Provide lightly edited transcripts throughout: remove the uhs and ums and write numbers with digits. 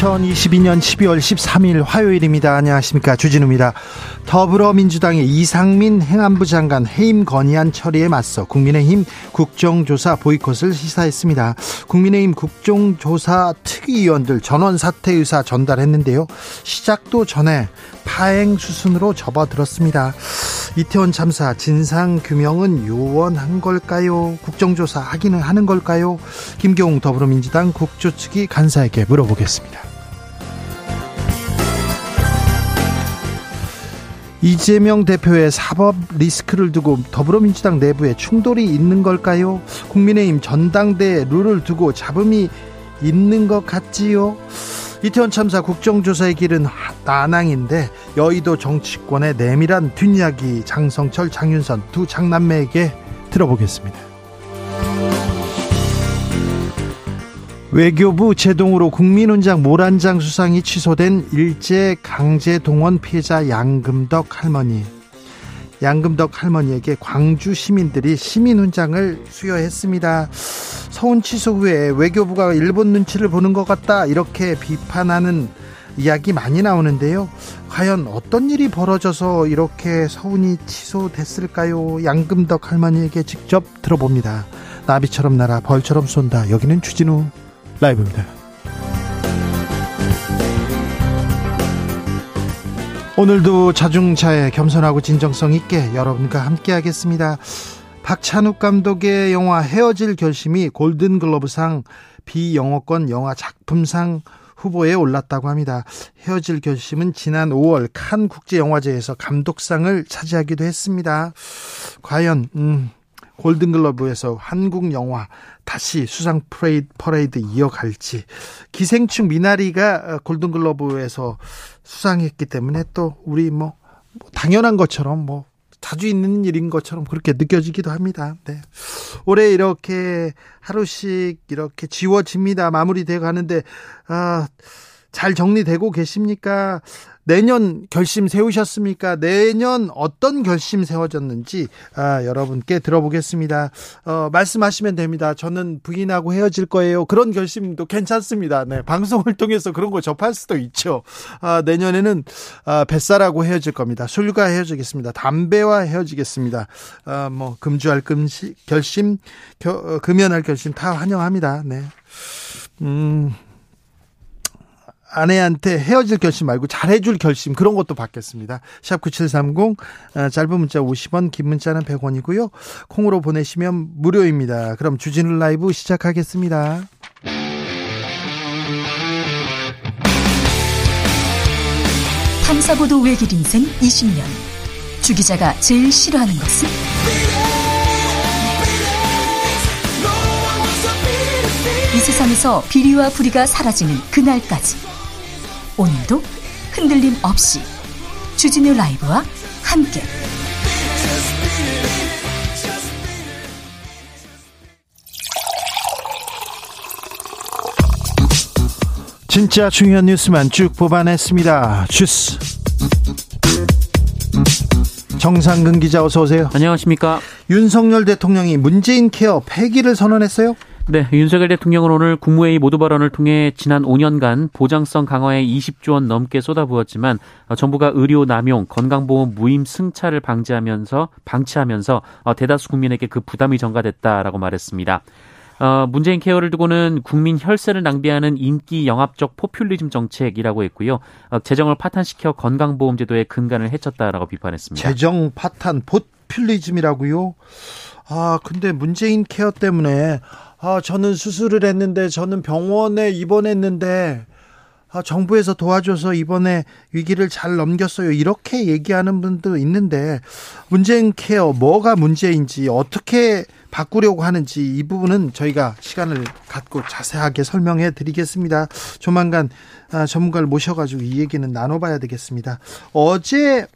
(2022년 12월 13일) 화요일입니다. 안녕하십니까, 주진우입니다. 더불어민주당의 이상민 행안부 장관 해임 건의안 처리에 맞서 국민의힘 국정조사 보이콧을 시사했습니다. 국민의힘 국정조사 특위위원들 전원 사퇴 의사 전달했는데요, 시작도 전에 파행 수순으로 접어들었습니다. 이태원 참사 진상규명은 요원한 걸까요? 국정조사 하기는 하는 걸까요? 김경웅 더불어민주당 국조특위 간사에게 물어보겠습니다. 이재명 대표의 사법 리스크를 두고 더불어민주당 내부에 충돌이 있는 걸까요? 국민의힘 전당대회 룰을 두고 잡음이 있는 것 같지요? 이태원 참사 국정조사의 길은 난항인데 여의도 정치권의 내밀한 뒷이야기, 장성철, 장윤선 두 장남매에게 들어보겠습니다. 외교부 제동으로 국민훈장 모란장 수상이 취소된 일제강제동원 피해자 양금덕 할머니. 양금덕 할머니에게 광주 시민들이 시민훈장을 수여했습니다. 서훈 취소 후에 외교부가 일본 눈치를 보는 것 같다, 이렇게 비판하는 이야기 많이 나오는데요. 과연 어떤 일이 벌어져서 이렇게 서훈이 취소됐을까요? 양금덕 할머니에게 직접 들어봅니다. 나비처럼 날아 벌처럼 쏜다. 여기는 주진우 라이브입니다. 오늘도 자중차에 겸손하고 진정성 있게 여러분과 함께하겠습니다. 박찬욱 감독의 영화 헤어질 결심이 골든글로브상 비영어권 영화 작품상 후보에 올랐다고 합니다. 헤어질 결심은 지난 5월 칸 국제영화제에서 감독상을 차지하기도 했습니다. 과연 골든글러브에서 한국 영화 다시 수상 퍼레이드 이어갈지. 기생충 미나리가 골든글러브에서 수상했기 때문에 또 우리 당연한 것처럼 자주 있는 일인 것처럼 그렇게 느껴지기도 합니다. 네. 올해 이렇게 하루씩 이렇게 지워집니다. 마무리되어 가는데 잘 정리되고 계십니까? 내년 결심 세우셨습니까? 내년 어떤 결심 세워졌는지 여러분께 들어보겠습니다. 말씀하시면 됩니다. 저는 부인하고 헤어질 거예요. 그런 결심도 괜찮습니다. 네, 방송을 통해서 그런 거 접할 수도 있죠. 내년에는 뱃살하고 헤어질 겁니다. 술과 헤어지겠습니다. 담배와 헤어지겠습니다. 금주할 결심, 금연할 결심 다 환영합니다. 네. 아내한테 헤어질 결심 말고 잘해줄 결심, 그런 것도 받겠습니다. 샵9730 짧은 문자 50원, 긴 문자는 100원이고요 콩으로 보내시면 무료입니다. 그럼 주진우 라이브 시작하겠습니다. 탐사보도 외길 인생 20년, 주 기자가 제일 싫어하는 것은? 이 세상에서 비리와 부리가 사라지는 그날까지 오늘도 흔들림 없이 주진우 라이브와 함께 진짜 중요한 뉴스만 쭉 뽑아냈습니다. 주스 정상근 기자, 어서 오세요. 안녕하십니까. 윤석열 대통령이 문재인 케어 폐기를 선언했어요? 네, 윤석열 대통령은 오늘 국무회의 모두 발언을 통해 지난 5년간 보장성 강화에 20조 원 넘게 쏟아부었지만 정부가 의료 남용, 건강보험 무임 승차를 방치하면서 대다수 국민에게 그 부담이 전가됐다라고 말했습니다. 문재인 케어를 두고는 국민 혈세를 낭비하는 인기 영합적 포퓰리즘 정책이라고 했고요. 재정을 파탄시켜 건강보험 제도의 근간을 해쳤다라고 비판했습니다. 재정 파탄 포퓰리즘이라고요? 근데 문재인 케어 때문에 저는 수술을 했는데, 저는 병원에 입원했는데, 정부에서 도와줘서 이번에 위기를 잘 넘겼어요. 이렇게 얘기하는 분도 있는데 문재인 케어 뭐가 문제인지 어떻게 바꾸려고 하는지 이 부분은 저희가 시간을 갖고 자세하게 설명해 드리겠습니다. 조만간 전문가를 모셔가지고 이 얘기는 나눠봐야 되겠습니다. 어제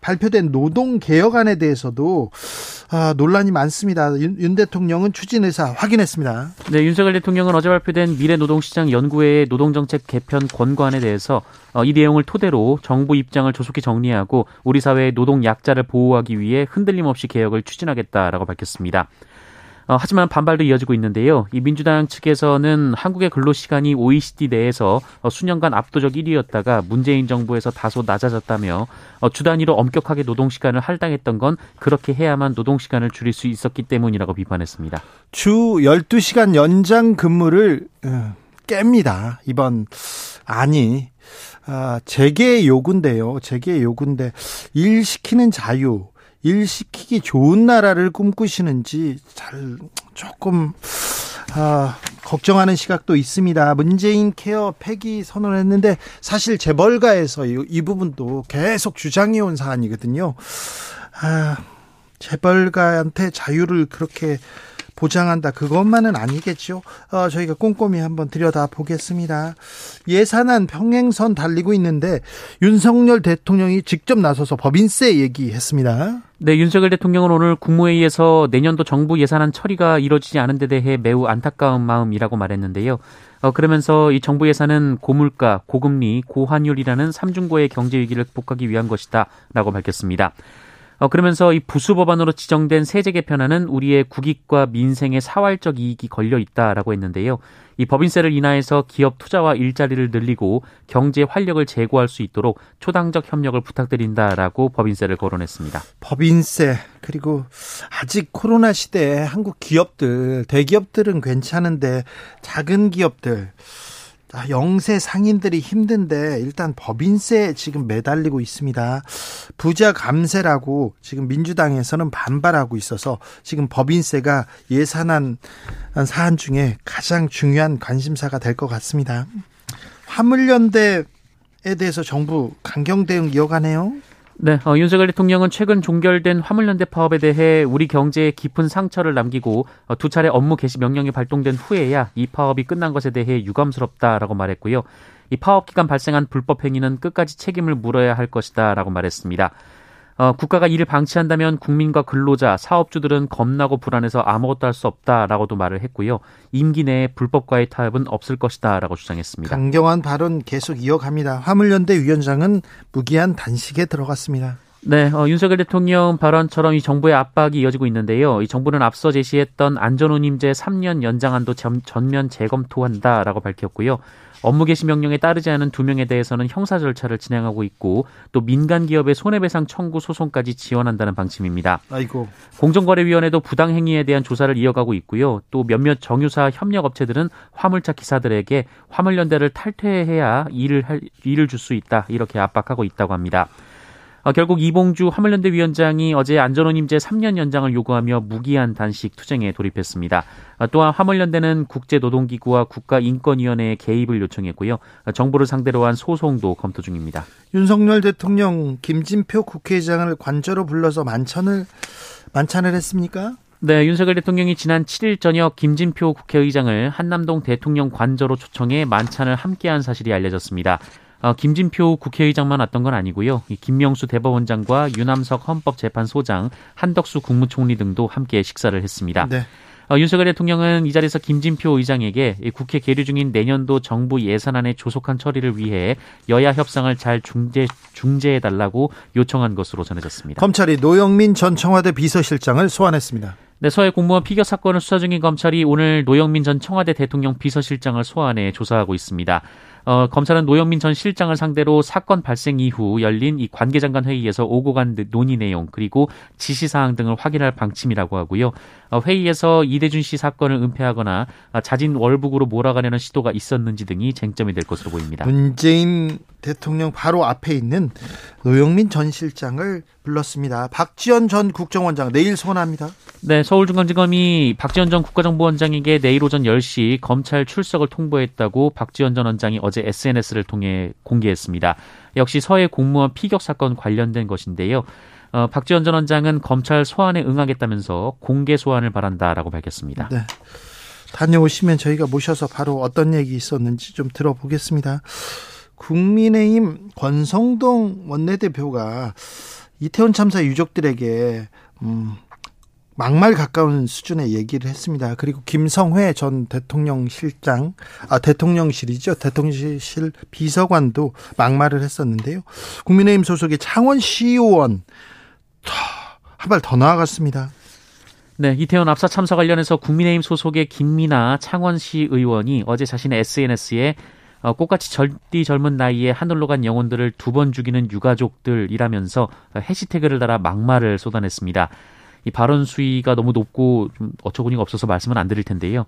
발표된 노동개혁안에 대해서도 논란이 많습니다. 윤 대통령은 추진 의사 확인했습니다. 네, 윤석열 대통령은 어제 발표된 미래노동시장 연구회의 노동정책 개편 권고안에 대해서 이 내용을 토대로 정부 입장을 조속히 정리하고 우리 사회의 노동 약자를 보호하기 위해 흔들림 없이 개혁을 추진하겠다라고 밝혔습니다. 하지만 반발도 이어지고 있는데요. 이 민주당 측에서는 한국의 근로시간이 OECD 내에서 수년간 압도적 1위였다가 문재인 정부에서 다소 낮아졌다며 주 단위로 엄격하게 노동시간을 할당했던 건 그렇게 해야만 노동시간을 줄일 수 있었기 때문이라고 비판했습니다. 주 12시간 연장 근무를 깹니다. 이번 안이 재계 요구인데요. 재계 요구인데 일 시키는 자유. 일 시키기 좋은 나라를 꿈꾸시는지 걱정하는 시각도 있습니다. 문재인 케어 폐기 선언했는데 사실 재벌가에서 이 부분도 계속 주장해온 사안이거든요. 재벌가한테 자유를 그렇게 보장한다. 그것만은 아니겠죠. 저희가 꼼꼼히 한번 들여다보겠습니다. 예산안 평행선 달리고 있는데 윤석열 대통령이 직접 나서서 법인세 얘기했습니다. 네, 윤석열 대통령은 오늘 국무회의에서 내년도 정부 예산안 처리가 이루어지지 않은 데 대해 매우 안타까운 마음이라고 말했는데요. 그러면서 이 정부 예산은 고물가, 고금리, 고환율이라는 3중고의 경제 위기를 극복하기 위한 것이다 라고 밝혔습니다. 그러면서 이 부수 법안으로 지정된 세제 개편안은 우리의 국익과 민생의 사활적 이익이 걸려 있다라고 했는데요. 이 법인세를 인하해서 기업 투자와 일자리를 늘리고 경제 활력을 제고할 수 있도록 초당적 협력을 부탁드린다라고 법인세를 거론했습니다. 법인세 그리고 아직 코로나 시대에 한국 기업들, 대기업들은 괜찮은데 작은 기업들, 영세 상인들이 힘든데 일단 법인세에 지금 매달리고 있습니다. 부자 감세라고 지금 민주당에서는 반발하고 있어서 지금 법인세가 예산안 사안 중에 가장 중요한 관심사가 될 것 같습니다. 화물연대에 대해서 정부 강경 대응 이어가네요. 네, 윤석열 대통령은 최근 종결된 화물연대 파업에 대해 우리 경제에 깊은 상처를 남기고 두 차례 업무 개시 명령이 발동된 후에야 이 파업이 끝난 것에 대해 유감스럽다라고 말했고요. 이 파업 기간 발생한 불법 행위는 끝까지 책임을 물어야 할 것이다라고 말했습니다. 국가가 이를 방치한다면 국민과 근로자, 사업주들은 겁나고 불안해서 아무것도 할 수 없다라고도 말을 했고요. 임기 내에 불법과의 타협은 없을 것이다라고 주장했습니다. 강경한 발언 계속 이어갑니다. 화물연대 위원장은 무기한 단식에 들어갔습니다. 네, 윤석열 대통령 발언처럼 이 정부의 압박이 이어지고 있는데요. 이 정부는 앞서 제시했던 안전운임제 3년 연장안도 전면 재검토한다라고 밝혔고요. 업무 개시 명령에 따르지 않은 2명에 대해서는 형사 절차를 진행하고 있고 또 민간 기업의 손해배상 청구 소송까지 지원한다는 방침입니다. 아이고. 공정거래위원회도 부당 행위에 대한 조사를 이어가고 있고요. 또 몇몇 정유사 협력업체들은 화물차 기사들에게 화물연대를 탈퇴해야 일을 줄 수 있다 이렇게 압박하고 있다고 합니다. 결국 이봉주 화물연대 위원장이 어제 안전운임제 3년 연장을 요구하며 무기한 단식 투쟁에 돌입했습니다. 또한 화물연대는 국제노동기구와 국가인권위원회의 개입을 요청했고요. 정부를 상대로 한 소송도 검토 중입니다. 윤석열 대통령 김진표 국회의장을 관저로 불러서 만찬을 했습니까? 네, 윤석열 대통령이 지난 7일 저녁 김진표 국회의장을 한남동 대통령 관저로 초청해 만찬을 함께한 사실이 알려졌습니다. 김진표 국회의장만 왔던 건 아니고요. 김명수 대법원장과 유남석 헌법재판소장, 한덕수 국무총리 등도 함께 식사를 했습니다. 네. 윤석열 대통령은 이 자리에서 김진표 의장에게 국회 계류 중인 내년도 정부 예산안의 조속한 처리를 위해 여야 협상을 잘 중재해달라고 요청한 것으로 전해졌습니다. 검찰이 노영민 전 청와대 비서실장을 소환했습니다. 네, 서해 공무원 피격 사건을 수사 중인 검찰이 오늘 노영민 전 청와대 대통령 비서실장을 소환해 조사하고 있습니다. 검찰은 노영민 전 실장을 상대로 사건 발생 이후 열린 이 관계장관 회의에서 오고 간 논의 내용 그리고 지시사항 등을 확인할 방침이라고 하고요. 회의에서 이대준 씨 사건을 은폐하거나 자진 월북으로 몰아가려는 시도가 있었는지 등이 쟁점이 될 것으로 보입니다. 문재인 대통령 바로 앞에 있는 노영민 전 실장을 불렀습니다. 박지원 전 국정원장 내일 소환합니다. 네, 서울중앙지검이 박지원 전 국가정보원장에게 내일 오전 10시 검찰 출석을 통보했다고 박지원 전 원장이 어제 어제 SNS를 통해 공개했습니다. 역시 서해 공무원 피격 사건 관련된 것인데요. 박지원 전 원장은 검찰 소환에 응하겠다면서 공개 소환을 바란다라고 밝혔습니다. 네. 다녀오시면 저희가 모셔서 바로 어떤 얘기 있었는지 좀 들어보겠습니다. 국민의힘 권성동 원내대표가 이태원 참사 유족들에게 막말 가까운 수준의 얘기를 했습니다. 그리고 김성회 전 대통령실 비서관도 막말을 했었는데요. 국민의힘 소속의 창원시의원 한 발 더 나아갔습니다. 네, 이태원 압사 참사 관련해서 국민의힘 소속의 김미나 창원시의원이 어제 자신의 SNS에 꽃같이 절디 젊은 나이에 하늘로 간 영혼들을 두 번 죽이는 유가족들이라면서 해시태그를 달아 막말을 쏟아냈습니다. 이 발언 수위가 너무 높고 좀 어처구니가 없어서 말씀은 안 드릴 텐데요.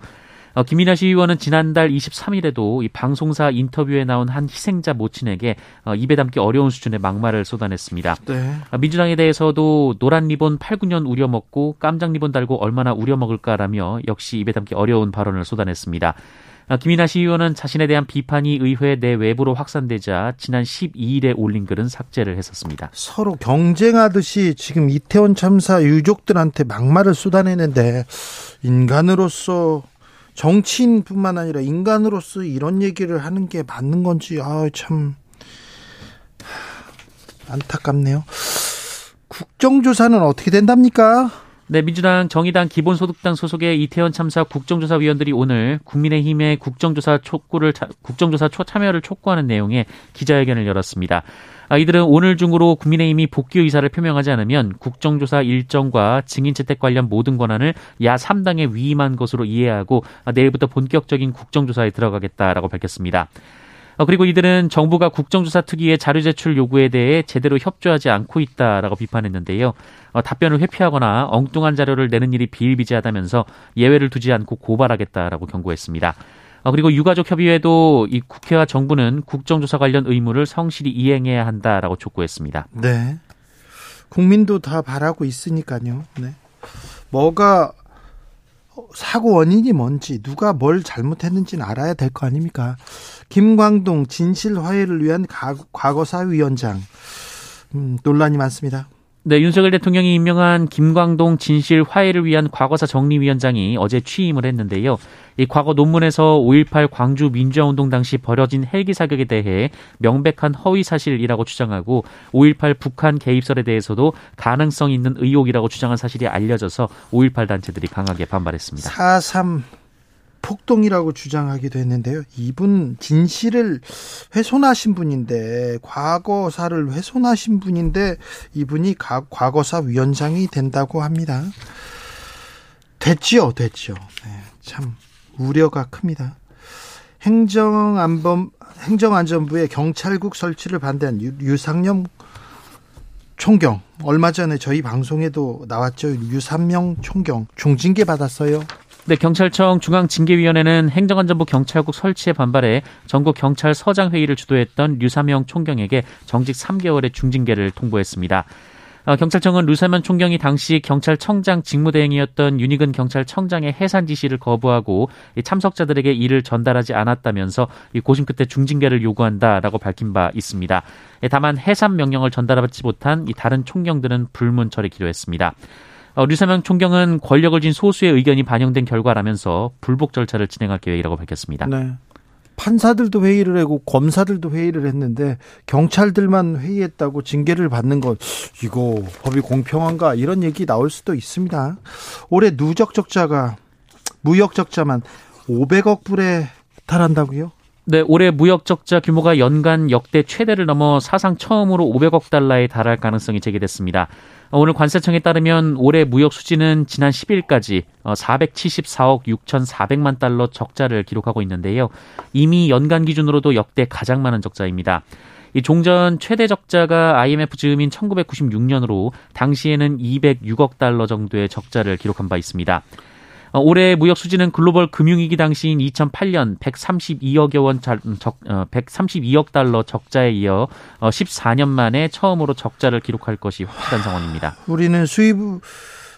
김민아 시의원은 지난달 23일에도 이 방송사 인터뷰에 나온 한 희생자 모친에게 입에 담기 어려운 수준의 막말을 쏟아냈습니다. 네. 민주당에 대해서도 노란 리본 8-9년 우려먹고 깜장 리본 달고 얼마나 우려먹을까라며 역시 입에 담기 어려운 발언을 쏟아냈습니다. 김이나 시의원은 자신에 대한 비판이 의회 내 외부로 확산되자 지난 12일에 올린 글은 삭제를 했었습니다. 서로 경쟁하듯이 지금 이태원 참사 유족들한테 막말을 쏟아내는데 인간으로서 정치인뿐만 아니라 인간으로서 이런 얘기를 하는 게 맞는 건지 참 안타깝네요. 국정조사는 어떻게 된답니까? 네, 민주당, 정의당, 기본소득당 소속의 이태원 참사 국정조사위원들이 오늘 국민의힘의 국정조사 참여를 촉구하는 내용의 기자회견을 열었습니다. 이들은 오늘 중으로 국민의힘이 복귀 의사를 표명하지 않으면 국정조사 일정과 증인 채택 관련 모든 권한을 야3당에 위임한 것으로 이해하고 내일부터 본격적인 국정조사에 들어가겠다라고 밝혔습니다. 그리고 이들은 정부가 국정조사 특위의 자료 제출 요구에 대해 제대로 협조하지 않고 있다라고 비판했는데요. 답변을 회피하거나 엉뚱한 자료를 내는 일이 비일비재하다면서 예외를 두지 않고 고발하겠다라고 경고했습니다. 그리고 유가족협의회도 이 국회와 정부는 국정조사 관련 의무를 성실히 이행해야 한다라고 촉구했습니다. 네. 국민도 다 바라고 있으니까요. 네. 사고 원인이 뭔지 누가 뭘 잘못했는지는 알아야 될 거 아닙니까? 김광동 진실화해를 위한 과거사위원장 논란이 많습니다. 네, 윤석열 대통령이 임명한 김광동 진실화해를 위한 과거사 정리위원장이 어제 취임을 했는데요. 이 과거 논문에서 5.18 광주 민주화운동 당시 벌어진 헬기 사격에 대해 명백한 허위사실이라고 주장하고 5.18 북한 개입설에 대해서도 가능성 있는 의혹이라고 주장한 사실이 알려져서 5.18 단체들이 강하게 반발했습니다. 4.3 폭동이라고 주장하기도 했는데요. 이분 진실을 훼손하신 분인데, 과거사를 훼손하신 분인데 이분이 과거사 위원장이 된다고 합니다. 됐죠. 네, 참 우려가 큽니다. 행정안전부의 경찰국 설치를 반대한 유상영 총경, 얼마 전에 저희 방송에도 나왔죠. 류삼영 총경 중징계 받았어요. 네, 경찰청 중앙징계위원회는 행정안전부 경찰국 설치에 반발해 전국 경찰서장회의를 주도했던 류삼영 총경에게 정직 3개월의 중징계를 통보했습니다. 경찰청은 류삼영 총경이 당시 경찰청장 직무대행이었던 윤희근 경찰청장의 해산 지시를 거부하고 참석자들에게 이를 전달하지 않았다면서 고심 끝에 중징계를 요구한다라고 밝힌 바 있습니다. 다만 해산 명령을 전달받지 못한 다른 총경들은 불문 처리키려 했습니다. 류삼영 총경은 권력을 쥔 소수의 의견이 반영된 결과라면서 불복 절차를 진행할 계획이라고 밝혔습니다. 네. 판사들도 회의를 하고 검사들도 회의를 했는데 경찰들만 회의했다고 징계를 받는 것, 이거 법이 공평한가, 이런 얘기 나올 수도 있습니다. 올해 무역적자만 500억 불에 달한다고요? 네, 올해 무역적자 규모가 연간 역대 최대를 넘어 사상 처음으로 500억 달러에 달할 가능성이 제기됐습니다. 오늘 관세청에 따르면 올해 무역 수지는 지난 10일까지 474억 6,400만 달러 적자를 기록하고 있는데요. 이미 연간 기준으로도 역대 가장 많은 적자입니다. 이 종전 최대 적자가 IMF 즈음인 1996년으로 당시에는 206억 달러 정도의 적자를 기록한 바 있습니다. 올해 무역 수지는 글로벌 금융위기 당시인 2008년 132억 달러 적자에 이어 14년 만에 처음으로 적자를 기록할 것이 확실한 상황입니다. 우리는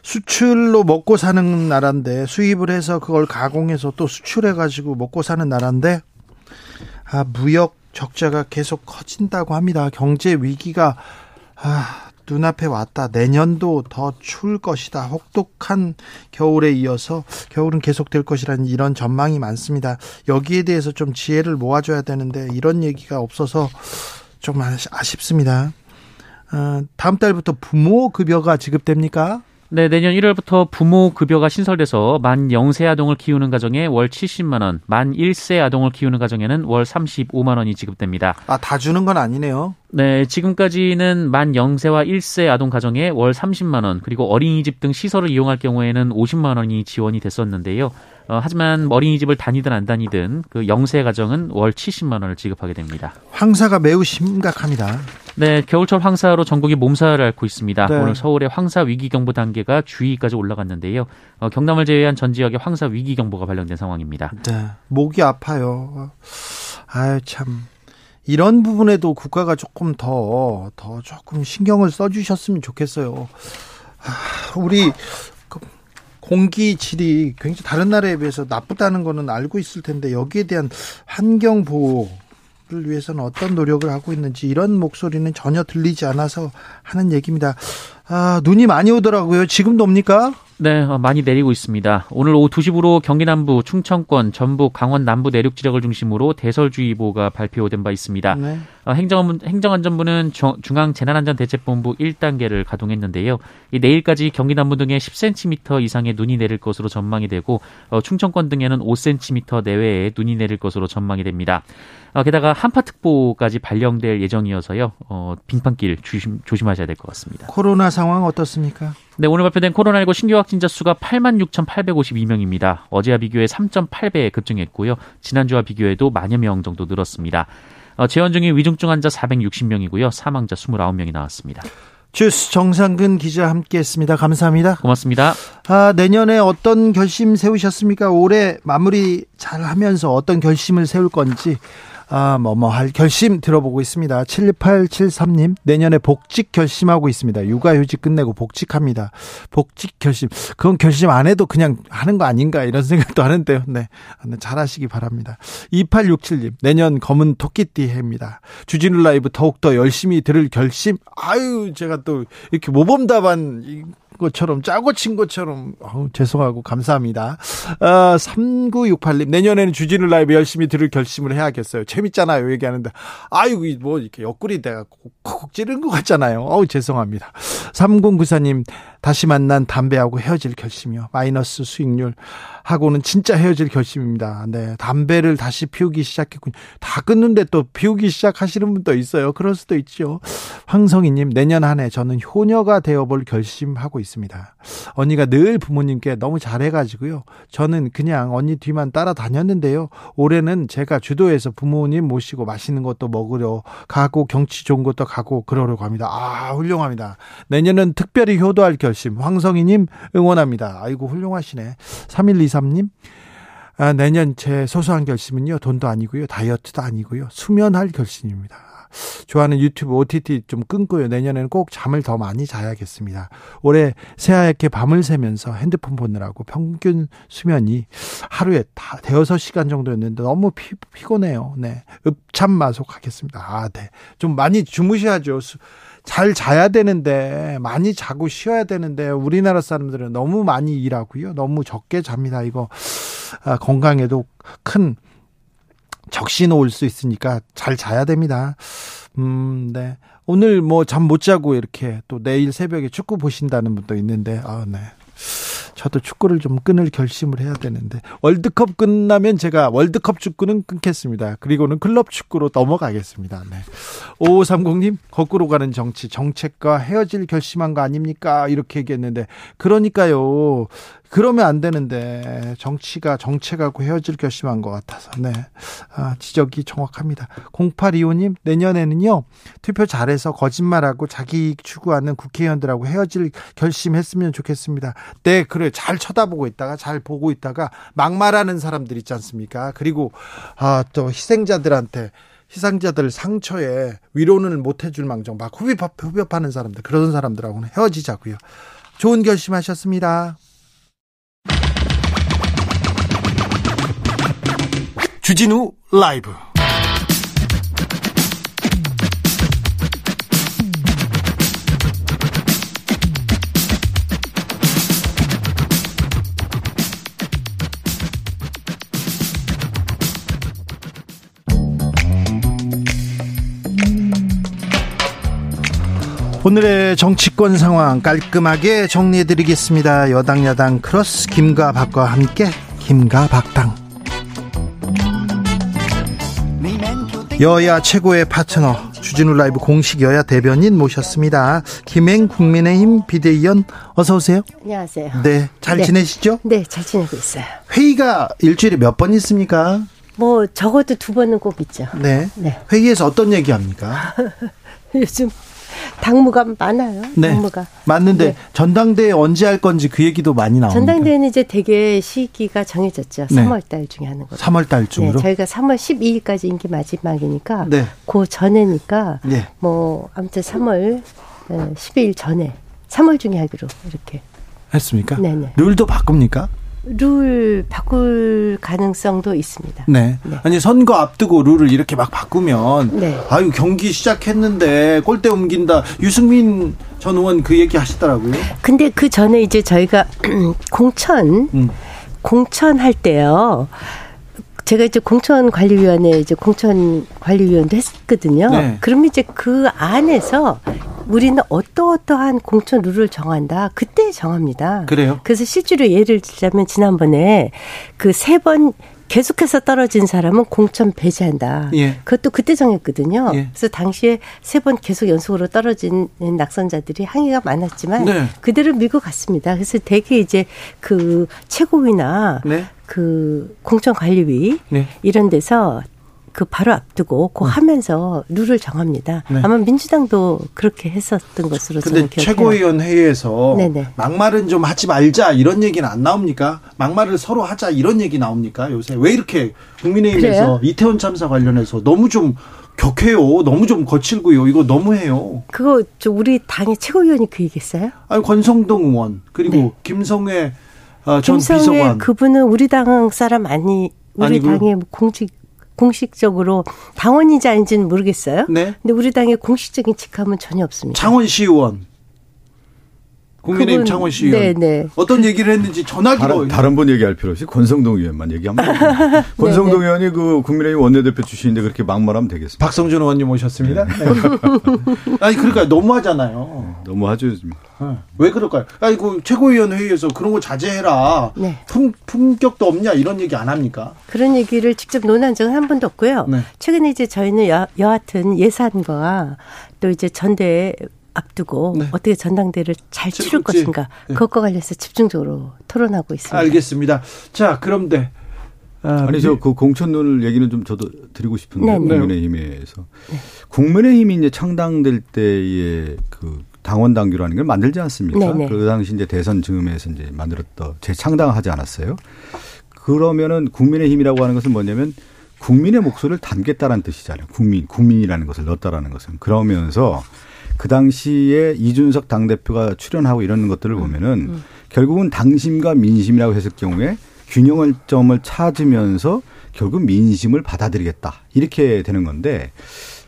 수출로 먹고 사는 나라인데, 수입을 해서 그걸 가공해서 또 수출해가지고 먹고 사는 나라인데 무역 적자가 계속 커진다고 합니다. 경제 위기가 눈앞에 왔다. 내년도 더 추울 것이다. 혹독한 겨울에 이어서 겨울은 계속될 것이라는 이런 전망이 많습니다. 여기에 대해서 좀 지혜를 모아줘야 되는데 이런 얘기가 없어서 좀 아쉽습니다. 다음 달부터 부모 급여가 지급됩니까? 네, 내년 1월부터 부모 급여가 신설돼서 만 0세 아동을 키우는 가정에 월 70만 원, 만 1세 아동을 키우는 가정에는 월 35만 원이 지급됩니다. 아, 다 주는 건 아니네요. 네, 지금까지는 만 0세와 1세 아동 가정에 월 30만 원, 그리고 어린이집 등 시설을 이용할 경우에는 50만 원이 지원이 됐었는데요. 하지만 어린이집을 다니든 안 다니든 그 0세 가정은 월 70만 원을 지급하게 됩니다. 황사가 매우 심각합니다. 네, 겨울철 황사로 전국이 몸살을 앓고 있습니다. 네. 오늘 서울의 황사 위기경보 단계가 주의까지 올라갔는데요. 경남을 제외한 전 지역에 황사 위기경보가 발령된 상황입니다. 네, 목이 아파요. 아유, 참. 이런 부분에도 국가가 조금 더 조금 신경을 써주셨으면 좋겠어요. 우리 공기 질이 굉장히 다른 나라에 비해서 나쁘다는 거는 알고 있을 텐데 여기에 대한 환경 보호 위해서는 어떤 노력을 하고 있는지 이런 목소리는 전혀 들리지 않아서 하는 얘기입니다. 아, 눈이 많이 오더라고요. 지금도 옵니까? 네, 많이 내리고 있습니다. 오늘 오후 2시부로 경기 남부, 충청권, 전북, 강원 남부 내륙 지역을 중심으로 대설주의보가 발표된 바 있습니다. 네. 행정안전부는 중앙재난안전대책본부 1단계를 가동했는데요. 내일까지 경기 남부 등에 10cm 이상의 눈이 내릴 것으로 전망이 되고 충청권 등에는 5cm 내외의 눈이 내릴 것으로 전망이 됩니다. 게다가 한파특보까지 발령될 예정이어서요. 빙판길 조심하셔야 될 것 같습니다. 코로나 상황 어떻습니까? 네, 오늘 발표된 코로나19 신규 확진자 수가 86,852명입니다. 어제와 비교해 3.8배 급증했고요. 지난주와 비교해도 10,000여 명 정도 늘었습니다. 재원 중인 위중증 환자 460명이고요. 사망자 29명이 나왔습니다. 주스 정상근 기자 함께했습니다. 감사합니다. 고맙습니다. 아, 내년에 어떤 결심 세우셨습니까? 올해 마무리 잘하면서 어떤 결심을 세울 건지. 할 결심 들어보고 있습니다. 7873님, 내년에 복직 결심하고 있습니다. 육아휴직 끝내고 복직합니다. 복직 결심, 그건 결심 안 해도 그냥 하는 거 아닌가 이런 생각도 하는데요. 네, 잘하시기 바랍니다. 2867님, 내년 검은 토끼띠 해입니다. 주진우 라이브 더욱더 열심히 들을 결심. 아유, 제가 또 이렇게 모범답안 것처럼 짜고 친 것처럼 죄송하고 감사합니다. 3968님, 내년에는 주진우 라이브 열심히 들을 결심을 해야겠어요. 재밌잖아요 얘기하는데 아이고 뭐 이렇게 옆구리 내가 콕콕 찌른 것 같잖아요. 어우, 죄송합니다. 3094님, 다시 만난 담배하고 헤어질 결심이요. 마이너스 수익률 하고는 진짜 헤어질 결심입니다. 네, 담배를 다시 피우기 시작했군요. 다 끊는데 또 피우기 시작하시는 분도 있어요. 그럴 수도 있죠. 황성희님, 내년 한 해 저는 효녀가 되어볼 결심하고 있습니다. 언니가 늘 부모님께 너무 잘해가지고요. 저는 그냥 언니 뒤만 따라다녔는데요. 올해는 제가 주도해서 부모님 모시고 맛있는 것도 먹으러 가고 경치 좋은 것도 가고 그러려고 합니다. 아, 훌륭합니다. 내년은 특별히 효도할 결심. 황성희님 응원합니다. 아이고, 훌륭하시네. 3123님, 아, 내년 제 소소한 결심은요, 돈도 아니고요, 다이어트도 아니고요, 수면할 결심입니다. 좋아하는 유튜브 OTT 좀 끊고요, 내년에는 꼭 잠을 더 많이 자야겠습니다. 올해 새하얗게 밤을 새면서 핸드폰 보느라고 평균 수면이 하루에 다 5-6시간 정도였는데 너무 피곤해요. 네, 읍참마속하겠습니다. 아, 네, 좀 많이 주무셔야죠. 잘 자야 되는데, 많이 자고 쉬어야 되는데, 우리나라 사람들은 너무 많이 일하고요, 너무 적게 잡니다. 이거 건강에도 큰 적신 올 수 있으니까 잘 자야 됩니다. 네. 오늘 뭐 잠 못 자고 이렇게 또 내일 새벽에 축구 보신다는 분도 있는데, 아, 네. 저도 축구를 좀 끊을 결심을 해야 되는데, 월드컵 끝나면 제가 월드컵 축구는 끊겠습니다. 그리고는 클럽 축구로 넘어가겠습니다. 네. 5530님, 거꾸로 가는 정치, 정책과 헤어질 결심한 거 아닙니까? 이렇게 얘기했는데, 그러니까요. 그러면 안 되는데, 정치가 정책하고 헤어질 결심한 것 같아서, 네. 아, 지적이 정확합니다. 0825님, 내년에는요, 투표 잘해서 거짓말하고 자기 추구하는 국회의원들하고 헤어질 결심했으면 좋겠습니다. 네, 그래. 잘 쳐다보고 있다가, 잘 보고 있다가, 막말하는 사람들 있지 않습니까? 그리고, 또 희생자들 상처에 위로는 못 해줄 망정, 막 후벼파는 사람들, 그런 사람들하고는 헤어지자고요. 좋은 결심하셨습니다. 주진우 라이브 오늘의 정치권 상황 깔끔하게 정리해드리겠습니다. 여당 야당 크로스 김과 박과 함께 김과 박당. 여야 최고의 파트너 주진우 라이브 공식 여야 대변인 모셨습니다. 김행 국민의힘 비대위원 어서 오세요. 안녕하세요. 네, 잘 지내시죠? 네, 잘 지내고 있어요. 회의가 일주일에 몇 번 있습니까? 뭐 적어도 두 번은 꼭 있죠. 네. 네. 회의에서 어떤 얘기합니까? 요즘 당무가 많아요. 네. 당무가. 맞는데 네. 전당대회 언제 할 건지 그 얘기도 많이 나옵니다. 전당대회는 이제 되게 시기가 정해졌죠. 네. 3월 달 중에 하는 거죠. 3월 달 중으로? 네. 저희가 3월 12일까지 임기 마지막이니까 네. 그 전에니까 네. 뭐 아무튼 3월 12일 전에 3월 중에 하기로 이렇게. 했습니까? 네네. 룰도 바꿉니까? 룰 바꿀 가능성도 있습니다. 네. 네. 아니 선거 앞두고 룰을 이렇게 막 바꾸면 네. 아유 경기 시작했는데 골대 옮긴다. 유승민 전 의원 그 얘기 하시더라고요. 근데 그 전에 이제 저희가 공천할 때요. 제가 이제 공천관리위원회 이제 공천관리위원도 했거든요. 네. 그러면 이제 그 안에서 우리는 어떠어떠한 공천 룰을 정한다. 그때 정합니다. 그래요? 그래서 실제로 예를 들자면 지난번에 그 세 번 계속해서 떨어진 사람은 공천 배제한다. 예. 그것도 그때 정했거든요. 예. 그래서 당시에 세 번 계속 연속으로 떨어진 낙선자들이 항의가 많았지만 네. 그대로 밀고 갔습니다. 그래서 되게 이제 그 최고위나 네. 그 공천관리위 네. 이런 데서 그 바로 앞두고 그 하면서 룰을 정합니다. 네. 아마 민주당도 그렇게 했었던 것으로 저는 기억해요. 그런데 최고위원회의에서 네네. 막말은 좀 하지 말자 이런 얘기는 안 나옵니까? 막말을 서로 하자 이런 얘기 나옵니까? 요새 왜 이렇게 국민의힘에서 그래요? 이태원 참사 관련해서 너무 좀 격해요. 너무 좀 거칠고요. 이거 너무해요. 그거 저 우리 당의 최고위원이 그 얘기했어요? 아니 권성동 의원 그리고 네. 김성회 전 비서관. 그분은 우리 당 사람 아니 우리 아니고요? 당의 공식적으로 당원인지 아닌지는 모르겠어요. 네. 근데 우리 당의 공식적인 직함은 전혀 없습니다. 창원시의원. 국민의힘 창원시의원. 네네. 어떤 얘기를 했는지 전화기로. 다른 분 얘기할 필요 없이 권성동 의원만 얘기하면 됩니다. 권성동 의원이 그 국민의힘 원내대표 출신인데 그렇게 막말하면 되겠습니다. 박성준 의원님 오셨습니다. 네. 아니 그러니까 너무하잖아요. 네, 너무하죠 요즘. 네. 왜 그럴까요? 아니 그 최고위원 회의에서 그런 거 자제해라. 네. 품격도 없냐 이런 얘기 안 합니까? 그런 얘기를 직접 논한 적은 한 번도 없고요. 네. 최근에 이제 저희는 여하튼 예산과 또 이제 전대에 앞두고 네. 어떻게 전당대회를 잘 치를 것인가 네. 그것과 관련해서 집중적으로 토론하고 있습니다. 알겠습니다. 자 그런데 아니 저 그 공천론을 얘기는 좀 저도 드리고 싶은데 네. 국민의힘에서 네. 국민의힘이 이제 창당될 때의 그 당원 당규라는 걸 만들지 않습니까? 네. 그 당시 이제 대선 즈음에서 이제 만들었던 재창당하지 않았어요. 그러면은 국민의힘이라고 하는 것은 뭐냐면 국민의 목소리를 담겠다라는 뜻이잖아요. 국민이라는 것을 넣었다라는 것은 그러면서. 그 당시에 이준석 당대표가 출연하고 이런 것들을 보면은 결국은 당심과 민심이라고 했을 경우에 균형을 점을 찾으면서 결국 민심을 받아들이겠다. 이렇게 되는 건데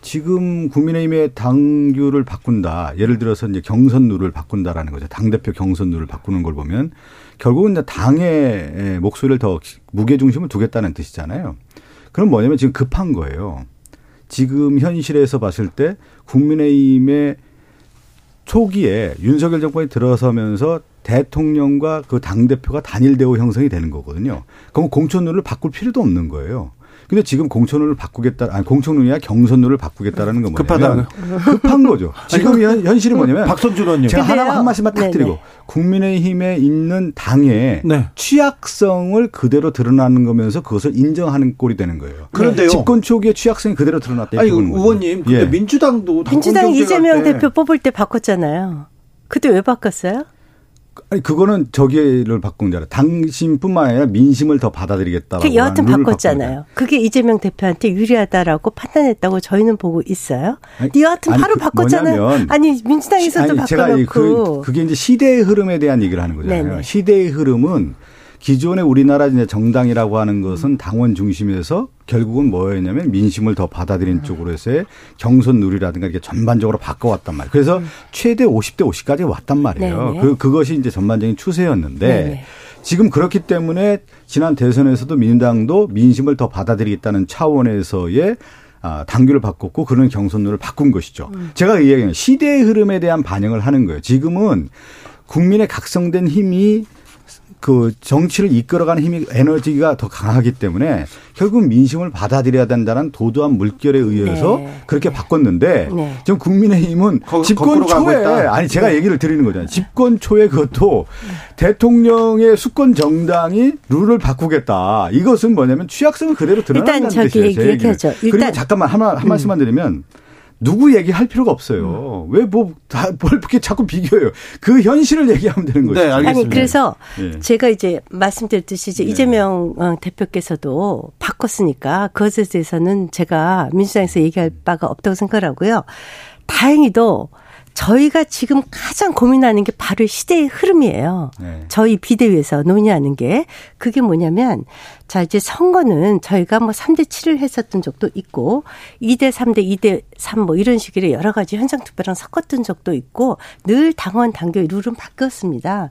지금 국민의힘의 당규를 바꾼다. 예를 들어서 이제 경선 룰을 바꾼다라는 거죠. 당대표 경선 룰을 바꾸는 걸 보면 결국은 이제 당의 목소리를 더 무게중심을 두겠다는 뜻이잖아요. 그럼 뭐냐면 지금 급한 거예요. 지금 현실에서 봤을 때 국민의힘의 초기에 윤석열 정권이 들어서면서 대통령과 그 당대표가 단일 대우 형성이 되는 거거든요. 그럼 공천룰을 바꿀 필요도 없는 거예요. 근데 지금 공천룰을 바꾸겠다, 아니 공천룰이야 경선룰을 바꾸겠다라는 건 뭐냐면 급한 거죠. 지금 현실이 뭐냐면 박선준 의원님 제가 하나만 한 말씀만 딱 드리고 국민의힘에 있는 당의 네. 취약성을 그대로 드러나는 거면서 그것을 인정하는 꼴이 되는 거예요. 그런데요. 집권 초기에 취약성이 그대로 드러났다. 아니 의원님, 근데 예. 민주당도 민주당 이재명 대표 뽑을 때 바꿨잖아요. 그때 왜 바꿨어요? 아니 그거는 저기를 바꾼 줄 알아요. 당심뿐만 아니라 민심을 더 받아들이겠다라고. 여하튼 바꿨잖아요. 그게 이재명 대표한테 유리하다라고 판단했다고 저희는 보고 있어요. 아니, 여하튼 아니, 바로 바꿨잖아요. 뭐냐면, 아니 민주당에서도 아니, 바꿔놓고. 그게 이제 시대의 흐름에 대한 얘기를 하는 거잖아요. 네네. 시대의 흐름은 기존의 우리나라 이제 정당이라고 하는 것은 당원 중심에서 결국은 뭐였냐면 민심을 더 받아들인 쪽으로 해서의 경선 룰이라든가 이렇게 전반적으로 바꿔왔단 말이에요. 그래서 최대 50대 50까지 왔단 말이에요. 그것이 이제 전반적인 추세였는데 네네. 지금 그렇기 때문에 지난 대선에서도 민주당도 민심을 더 받아들이겠다는 차원에서의 당규를 바꿨고 그런 경선룰을 바꾼 것이죠. 제가 이야기하는 시대의 흐름에 대한 반영을 하는 거예요. 지금은 국민의 각성된 힘이 그 정치를 이끌어가는 힘이 에너지가 더 강하기 때문에 결국 민심을 받아들여야 된다는 도도한 물결에 의해서 네. 그렇게 네. 바꿨는데 네. 지금 국민의힘은 집권 초에 아니 제가 네. 얘기를 드리는 거잖아요. 집권 초에 그것도 대통령의 수권 정당이 룰을 바꾸겠다. 이것은 뭐냐면 취약성을 그대로 드러난다는 뜻이에요. 일단 저기 얘기하죠. 그리고 잠깐만 한 말씀만 드리면. 누구 얘기할 필요가 없어요. 왜 뭘 이렇게 자꾸 비교해요. 그 현실을 얘기하면 되는 거죠. 네, 알겠습니다. 아니, 그래서 네. 제가 이제 말씀드렸듯이 이제 네. 이재명 대표께서도 바꿨으니까 그것에 대해서는 제가 민주당에서 얘기할 바가 없다고 생각하고요. 다행히도 저희가 지금 가장 고민하는 게 바로 시대의 흐름이에요. 네. 저희 비대위에서 논의하는 게 그게 뭐냐면 자 이제 선거는 저희가 뭐 3대7을 했었던 적도 있고 2대3대 2대3 뭐 이런 식으로 여러 가지 현장 투표랑 섞었던 적도 있고 늘 당원 당규의 룰은 바뀌었습니다.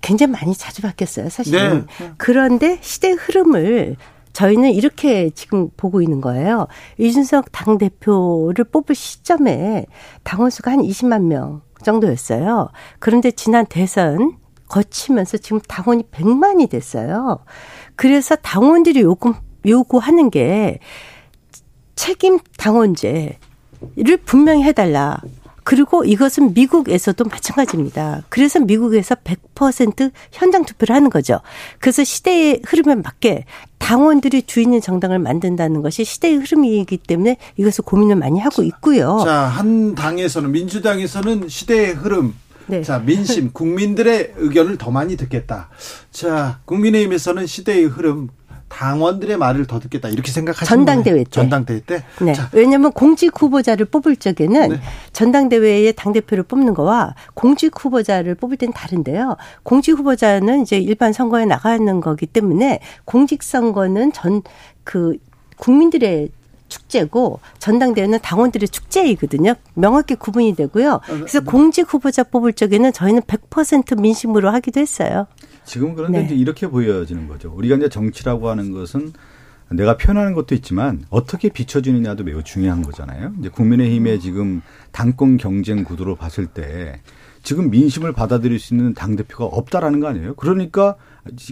굉장히 많이 자주 바뀌었어요 사실은. 네. 그런데 시대의 흐름을 저희는 이렇게 지금 보고 있는 거예요. 이준석 당대표를 뽑을 시점에 당원수가 한 20만 명 정도였어요. 그런데 지난 대선 거치면서 지금 당원이 100만이 됐어요. 그래서 당원들이 요구하는 게 책임 당원제를 분명히 해달라. 그리고 이것은 미국에서도 마찬가지입니다. 그래서 미국에서 100% 현장 투표를 하는 거죠. 그래서 시대의 흐름에 맞게 당원들이 주인인 정당을 만든다는 것이 시대의 흐름이기 때문에 이것을 고민을 많이 하고 있고요. 자, 한 당에서는 민주당에서는 시대의 흐름. 네. 자, 민심, 국민들의 의견을 더 많이 듣겠다. 자, 국민의힘에서는 시대의 흐름. 당원들의 말을 더 듣겠다 이렇게 생각하시는 전당대회 때. 전당대회 때. 네. 자. 왜냐하면 공직 후보자를 뽑을 적에는 네. 전당대회에 당대표를 뽑는 거와 공직 후보자를 뽑을 때는 다른데요. 공직 후보자는 이제 일반 선거에 나가는 거기 때문에 공직 선거는 국민들의 축제고 전당대회는 당원들의 축제이거든요. 명확히 구분이 되고요. 그래서 공직 후보자 뽑을 적에는 저희는 100% 민심으로 하기도 했어요. 지금 그런데 네. 이제 이렇게 보여지는 거죠. 우리가 이제 정치라고 하는 것은 내가 표현하는 것도 있지만 어떻게 비춰지느냐도 매우 중요한 거잖아요. 이제 국민의힘의 지금 당권 경쟁 구도로 봤을 때 지금 민심을 받아들일 수 있는 당대표가 없다라는 거 아니에요. 그러니까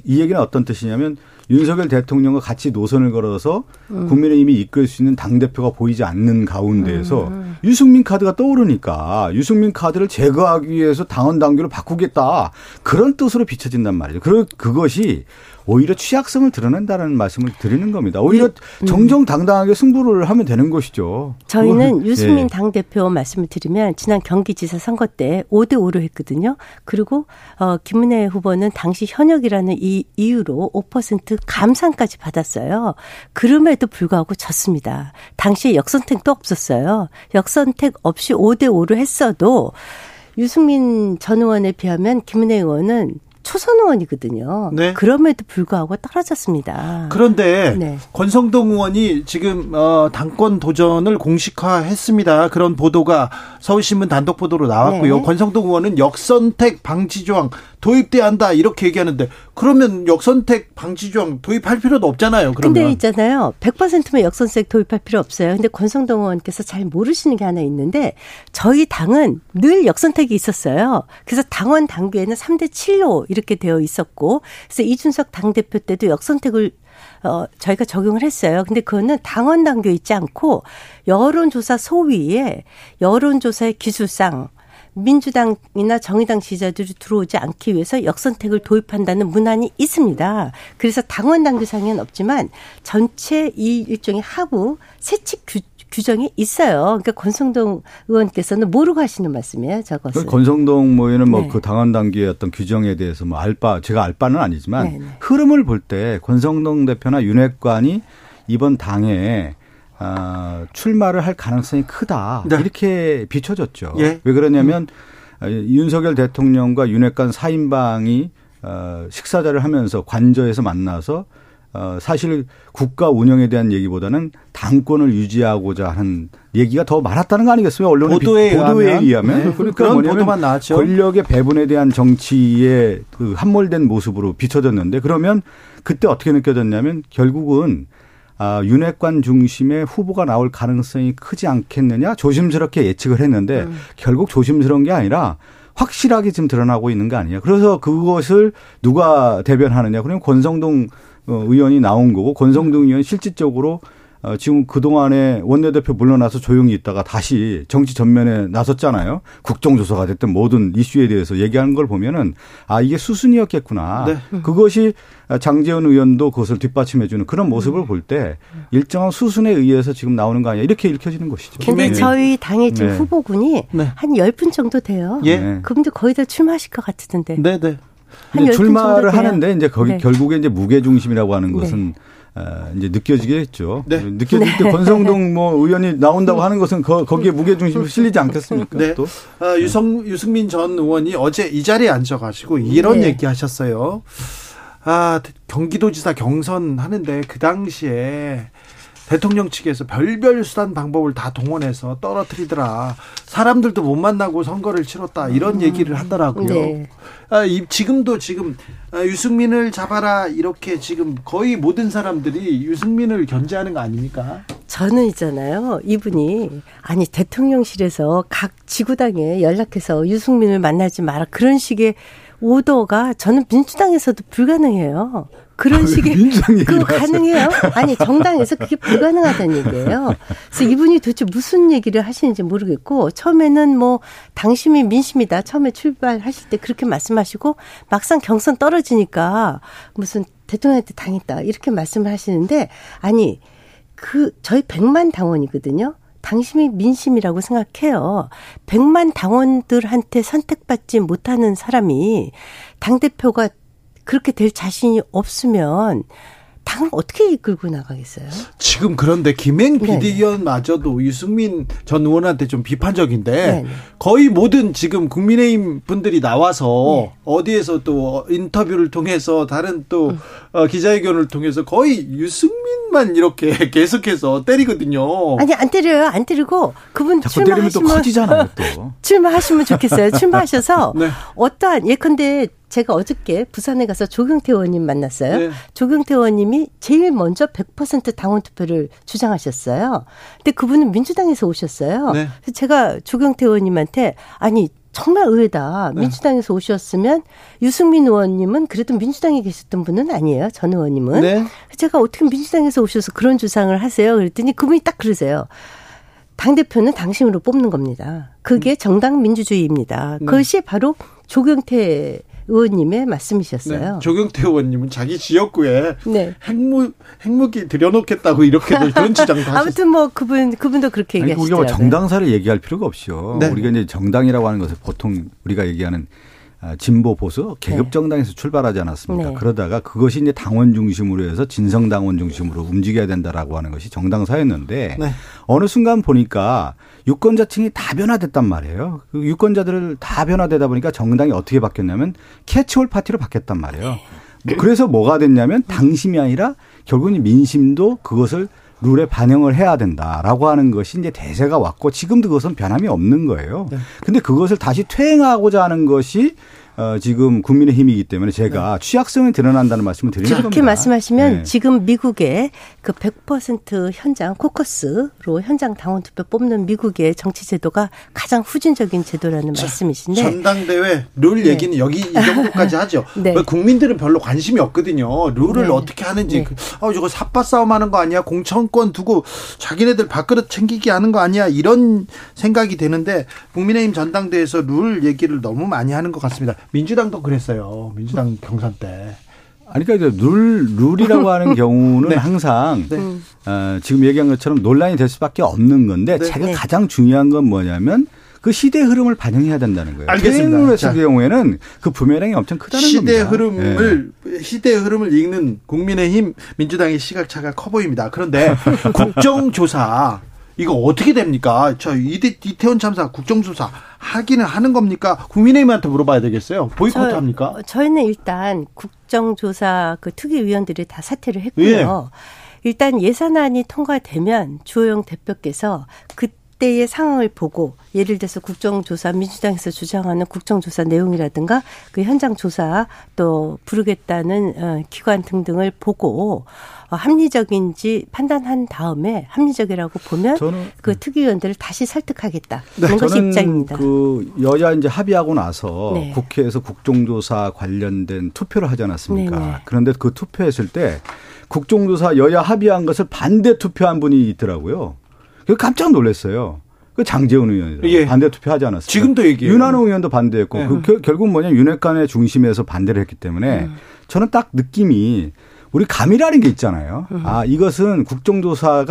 이 얘기는 어떤 뜻이냐면 윤석열 대통령과 같이 노선을 걸어서 국민의힘이 이끌 수 있는 당대표가 보이지 않는 가운데에서 유승민 카드가 떠오르니까 유승민 카드를 제거하기 위해서 당원 당규를 바꾸겠다. 그런 뜻으로 비춰진단 말이죠. 그것이 오히려 취약성을 드러낸다는 말씀을 드리는 겁니다. 오히려 정정당당하게 승부를 하면 되는 것이죠. 저희는 그건, 유승민 예. 당대표 말씀을 드리면 지난 경기지사 선거 때 5대5로 했거든요. 그리고 김은혜 후보는 당시 현역이라는 이 이유로 5% 감산까지 받았어요. 그럼에도 불구하고 졌습니다. 당시에 역선택도 없었어요. 역선택 없이 5대5로 했어도 유승민 전 의원에 비하면 김은혜 의원은 초선 의원이거든요. 네. 그럼에도 불구하고 떨어졌습니다. 그런데 네. 권성동 의원이 지금 당권 도전을 공식화했습니다. 그런 보도가 서울신문 단독 보도로 나왔고요. 네. 권성동 의원은 역선택 방지 조항 도입돼야 한다 이렇게 얘기하는데 그러면 역선택 방지 조항 도입할 필요도 없잖아요. 그런데 있잖아요. 100%면 역선택 도입할 필요 없어요. 그런데 권성동 의원께서 잘 모르시는 게 하나 있는데 저희 당은 늘 역선택이 있었어요. 그래서 당원 당규에는 3대7로 이렇게 되어 있었고 그래서 이준석 당대표 때도 역선택을 저희가 적용을 했어요. 근데 그거는 당원 당규에 있지 않고 여론조사 소위에 여론조사의 기술상 민주당이나 정의당 지지자들이 들어오지 않기 위해서 역선택을 도입한다는 문안이 있습니다. 그래서 당원 당규상에는 없지만 전체 이 일종의 하부 세칙 규정이 있어요. 그러니까 권성동 의원께서는 모르고 하시는 말씀이에요. 저것은. 권성동 모의는 뭐 그 당원 당규의 어떤 규정에 대해서 뭐 제가 알 바는 아니지만 네네. 흐름을 볼 때 권성동 대표나 윤핵관이 이번 당에 출마를 할 가능성이 크다. 네. 이렇게 비춰졌죠. 예. 왜 그러냐면 윤석열 대통령과 윤핵관 4인방이 식사자를 하면서 관저에서 만나서 사실 국가 운영에 대한 얘기보다는 당권을 유지하고자 하는 얘기가 더 많았다는 거 아니겠습니까? 언론의 보도에 의하면. 네. 그러니까 보도만 나왔죠. 권력의 배분에 대한 정치에 함몰된 모습으로 비춰졌는데 그러면 그때 어떻게 느껴졌냐면 결국은 윤핵관 중심의 후보가 나올 가능성이 크지 않겠느냐 조심스럽게 예측을 했는데 결국 조심스러운 게 아니라 확실하게 지금 드러나고 있는 거 아니냐. 그래서 그것을 누가 대변하느냐. 그러면 권성동 의원이 나온 거고 권성동 의원 실질적으로 지금 그동안에 원내대표 물러나서 조용히 있다가 다시 정치 전면에 나섰잖아요. 국정조사가 됐든 모든 이슈에 대해서 얘기하는 걸 보면은 아, 이게 수순이었겠구나. 네. 그것이 장재훈 의원도 그것을 뒷받침해주는 그런 모습을 볼 때 일정한 수순에 의해서 지금 나오는 거 아니야. 이렇게 읽혀지는 것이죠. 근데 저희 당의 지금 후보군이 한 10분 정도 돼요. 예. 그분들 거의 다 출마하실 것 같던데. 네네. 네. 근데 출마를 하는데 이제 거기 결국에 이제 무게 중심이라고 하는 것은 이제 느껴지겠죠. 네. 느껴질 때 권성동 의원이 나온다고 하는 것은 거기에 무게중심이 실리지 않겠습니까? 네. 또 유승민 전 의원이 어제 이 자리에 앉아가지고 이런 얘기하셨어요. 아, 경기도지사 경선 하는데 그 당시에 대통령 측에서 별별 수단 방법을 다 동원해서 떨어뜨리더라. 사람들도 못 만나고 선거를 치렀다. 이런 얘기를 하더라고요. 네. 아, 지금 유승민을 잡아라 이렇게 지금 거의 모든 사람들이 유승민을 견제하는 거 아닙니까? 저는 있잖아요. 이분이 아니 대통령실에서 각 지구당에 연락해서 유승민을 만나지 마라. 그런 식의 오더가 저는 민주당에서도 불가능해요. 그런 식의 그거 가능해요? 아니 정당에서 그게 불가능하다는 얘기예요. 그래서 이분이 도대체 무슨 얘기를 하시는지 모르겠고 처음에는 뭐 당심이 민심이다 처음에 출발하실 때 그렇게 말씀하시고 막상 경선 떨어지니까 무슨 대통령한테 당했다 이렇게 말씀을 하시는데 아니 그 저희 100만 당원이거든요. 당심이 민심이라고 생각해요. 100만 당원들한테 선택받지 못하는 사람이 당대표가 그렇게 될 자신이 없으면 당을 어떻게 이끌고 나가겠어요? 지금 그런데 김행 비대위원마저도 유승민 전 의원한테 좀 비판적인데 네네. 거의 모든 지금 국민의힘 분들이 나와서 어디에서 또 인터뷰를 통해서 다른 또 기자회견을 통해서 거의 유승민만 이렇게 계속해서 때리거든요. 아니 안 때려요. 안 때리고 그분 자꾸 때리면 또 커지잖아요. 또. 출마하시면 좋겠어요. 출마하셔서 네. 어떠한 예컨대 제가 어저께 부산에 가서 조경태 의원님 만났어요. 네. 조경태 의원님이 제일 먼저 100% 당원 투표를 주장하셨어요. 근데 그분은 민주당에서 오셨어요. 네. 그래서 제가 조경태 의원님한테 아니 정말 의외다. 민주당에서 오셨으면 유승민 의원님은 그래도 민주당에 계셨던 분은 아니에요. 전 의원님은. 네. 제가 어떻게 민주당에서 오셔서 그런 주장을 하세요. 그랬더니 그분이 딱 그러세요. 당대표는 당심으로 뽑는 겁니다. 그게 정당 민주주의입니다. 그것이 바로 조경태 의원님의 말씀이셨어요. 네, 조경태 의원님은 자기 지역구에 핵무기 들여놓겠다고 이렇게 그런 주장도 하셨어요. 아무튼 뭐 그분도 그렇게 얘기하시더라고요. 우리가 정당사를 얘기할 필요가 없이요. 네. 우리가 이제 정당이라고 하는 것을 보통 우리가 얘기하는 진보 보수 계급 정당에서 출발하지 않았습니까? 네. 그러다가 그것이 이제 당원 중심으로 해서 진성 당원 중심으로 움직여야 된다라고 하는 것이 정당사였는데 어느 순간 보니까 유권자층이 다 변화됐단 말이에요. 그 유권자들을 다 변화되다 보니까 정당이 어떻게 바뀌었냐면 캐치홀 파티로 바뀌었단 말이에요. 그래서 뭐가 됐냐면 당심이 아니라 결국은 민심도 그것을 룰에 반영을 해야 된다라고 하는 것이 이제 대세가 왔고 지금도 그것은 변함이 없는 거예요. 그런데 그것을 다시 퇴행하고자 하는 것이 지금 국민의힘이기 때문에 제가 취약성이 드러난다는 말씀을 드리는 겁니다. 그렇게 말씀하시면 지금 미국의 그 100% 현장 코커스로 현장 당원 투표 뽑는 미국의 정치 제도가 가장 후진적인 제도라는 말씀이신데 전당대회 룰 얘기는 여기 이 정도까지 하죠. 네. 국민들은 별로 관심이 없거든요. 룰을 어떻게 하는지 저거 삿바싸움하는 거 아니야? 공천권 두고 자기네들 밥그릇 챙기기 하는 거 아니야? 이런 생각이 되는데 국민의힘 전당대회에서 룰 얘기를 너무 많이 하는 것 같습니다. 민주당도 그랬어요. 민주당 경선 때. 아니, 그러니까 룰이라고 하는 경우는 항상 지금 얘기한 것처럼 논란이 될 수밖에 없는 건데 제가 가장 중요한 건 뭐냐면 그 시대의 흐름을 반영해야 된다는 거예요. 알겠습니다. 룰에서의 경우에는 그 부메랑이 엄청 크다는 겁니다. 시대의 흐름을 읽는 국민의힘, 민주당의 시각차가 커 보입니다. 그런데 국정조사. 이거 어떻게 됩니까? 저 이태원 참사 국정조사 하기는 하는 겁니까? 국민의힘한테 물어봐야 되겠어요. 보이콧 합니까? 저희는 일단 국정조사 그 특위위원들이 다 사퇴를 했고요. 일단 예산안이 통과되면 주호영 대표께서 그 그때의 상황을 보고 예를 들어서 국정조사, 민주당에서 주장하는 국정조사 내용이라든가 그 현장 조사 또 부르겠다는 기관 등등을 보고 합리적인지 판단한 다음에 합리적이라고 보면 저는 그 특위위원들을 다시 설득하겠다. 그런 것이 입장입니다. 그 여야 이제 합의하고 나서 네. 국회에서 국정조사 관련된 투표를 하지 않았습니까? 네네. 그런데 그 투표했을 때 국정조사 여야 합의한 것을 반대 투표한 분이 있더라고요. 깜짝 놀랐어요. 그 장재훈 의원이라고 예. 반대 투표하지 않았어요. 지금도 얘기해요. 윤한홍 의원도 반대했고 네. 그 결국 뭐냐 윤핵관의 중심에서 반대를 했기 때문에 저는 딱 느낌이 우리 감이라는 게 있잖아요. 아 이것은 국정조사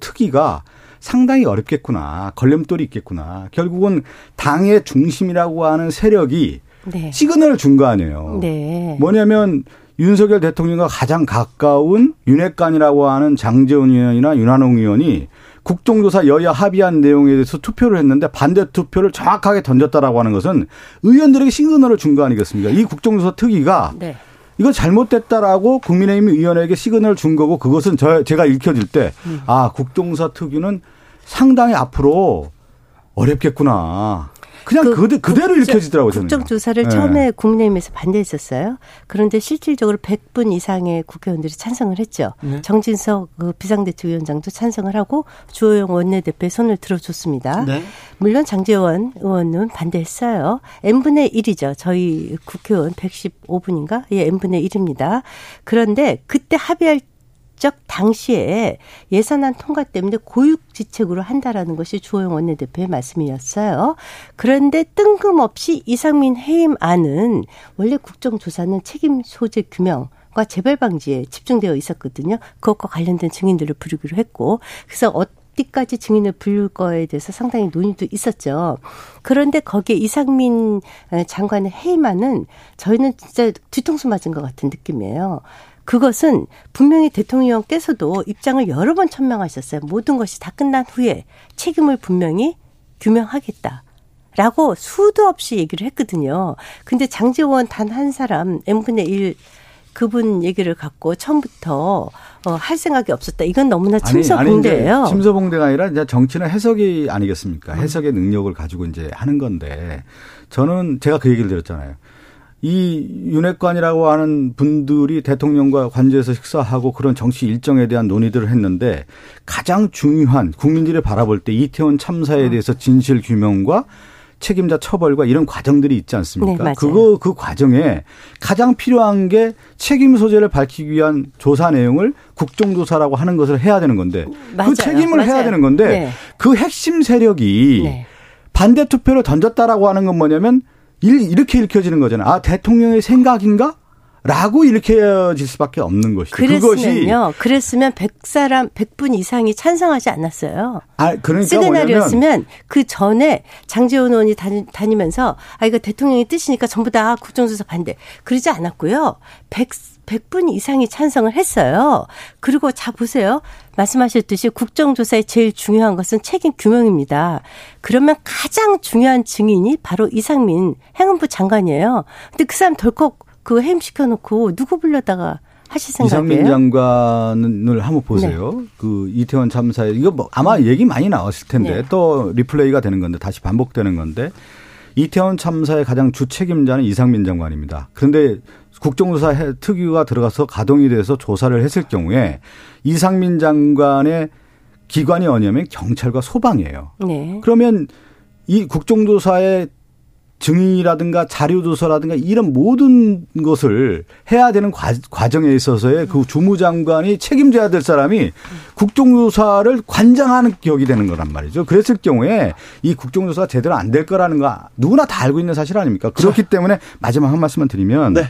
특위가 상당히 어렵겠구나. 걸림돌이 있겠구나. 결국은 당의 중심이라고 하는 세력이 네. 시그널을 준 거 아니에요. 네. 뭐냐면 윤석열 대통령과 가장 가까운 윤핵관이라고 하는 장재훈 의원이나 윤한홍 의원이 국정조사 여야 합의한 내용에 대해서 투표를 했는데 반대 투표를 정확하게 던졌다라고 하는 것은 의원들에게 시그널을 준 거 아니겠습니까? 이 국정조사 특위가 네. 이거 잘못됐다라고 국민의힘 의원에게 시그널을 준 거고 그것은 제가 읽혀질 때 아, 국정조사 특위는 상당히 앞으로 어렵겠구나. 그냥 그대로 읽혀지더라고요. 국정조사를 네. 처음에 국민의힘에서 반대했었어요. 그런데 실질적으로 100분 이상의 국회의원들이 찬성을 했죠. 네. 정진석 비상대책위원장도 찬성을 하고 주호영 원내대표의 손을 들어줬습니다. 네. 물론 장재원 의원은 반대했어요. n분의 1이죠. 저희 국회의원 115분인가? 예, n분의 1입니다. 그런데 그때 합의할 당시에 예산안 통과 때문에 고육지책으로 한다라는 것이 주호영 원내대표의 말씀이었어요. 그런데 뜬금없이 이상민 해임안은 원래 국정조사는 책임 소재 규명 과 재발 방지에 집중되어 있었거든요. 그것과 관련된 증인들을 부르기로 했고 그래서 어디까지 증인을 부를 거에 대해서 상당히 논의도 있었죠. 그런데 거기에 이상민 장관의 해임안은 저희는 진짜 뒤통수 맞은 것 같은 느낌이에요. 그것은 분명히 대통령께서도 입장을 여러 번 천명하셨어요. 모든 것이 다 끝난 후에 책임을 분명히 규명하겠다라고 수도 없이 얘기를 했거든요. 근데 장재원 단 한 사람 n분의 1 그분 얘기를 갖고 처음부터 할 생각이 없었다. 이건 너무나 침서봉대예요. 아니 침서봉대가 아니라 이제 정치는 해석이 아니겠습니까? 해석의 능력을 가지고 이제 하는 건데 저는 제가 그 얘기를 드렸잖아요. 이 윤핵관이라고 하는 분들이 대통령과 관저에서 식사하고 그런 정치 일정에 대한 논의들을 했는데 가장 중요한 국민들이 바라볼 때 이태원 참사에 대해서 진실 규명과 책임자 처벌과 이런 과정들이 있지 않습니까? 네, 그 과정에 가장 필요한 게 책임 소재를 밝히기 위한 조사 내용을 국정조사라고 하는 것을 해야 되는 건데 맞아요. 그 책임을 맞아요. 해야 되는 건데 네. 그 핵심 세력이 네. 반대 투표를 던졌다라고 하는 건 뭐냐면 이렇게 읽혀지는 거잖아요. 아, 대통령의 생각인가? 라고 읽혀질 수밖에 없는 것이죠. 그랬으면 100분 이상이 찬성하지 않았어요. 아, 그러니까 시그널이었으면 그 전에 장재원 의원이 다니면서 아, 이거 대통령의 뜻이니까 전부 다 국정조사 반대. 그러지 않았고요. 100분 이상이 찬성을 했어요. 그리고 자, 보세요. 말씀하셨듯이 국정조사의 제일 중요한 것은 책임 규명입니다. 그러면 가장 중요한 증인이 바로 이상민 행안부 장관이에요. 근데 그 사람 덜컥 그 해임시켜놓고 누구 불러다가 하실 생각이에요? 이상민 장관을 한번 보세요. 네. 그 이태원 참사에 이거 뭐 아마 얘기 많이 나왔을 텐데 네. 또 리플레이가 되는 건데 다시 반복되는 건데 이태원 참사의 가장 주 책임자는 이상민 장관입니다. 그런데 국정조사 특위가 들어가서 가동이 돼서 조사를 했을 경우에 이상민 장관의 기관이 어디냐면 경찰과 소방이에요. 네. 그러면 이 국정조사의 증인이라든가 자료조사라든가 이런 모든 것을 해야 되는 과정에 있어서의 그 주무장관이 책임져야 될 사람이 국정조사를 관장하는 격이 되는 거란 말이죠. 그랬을 경우에 이 국정조사가 제대로 안 될 거라는 거 누구나 다 알고 있는 사실 아닙니까? 그렇기 때문에 마지막 한 말씀만 드리면 네.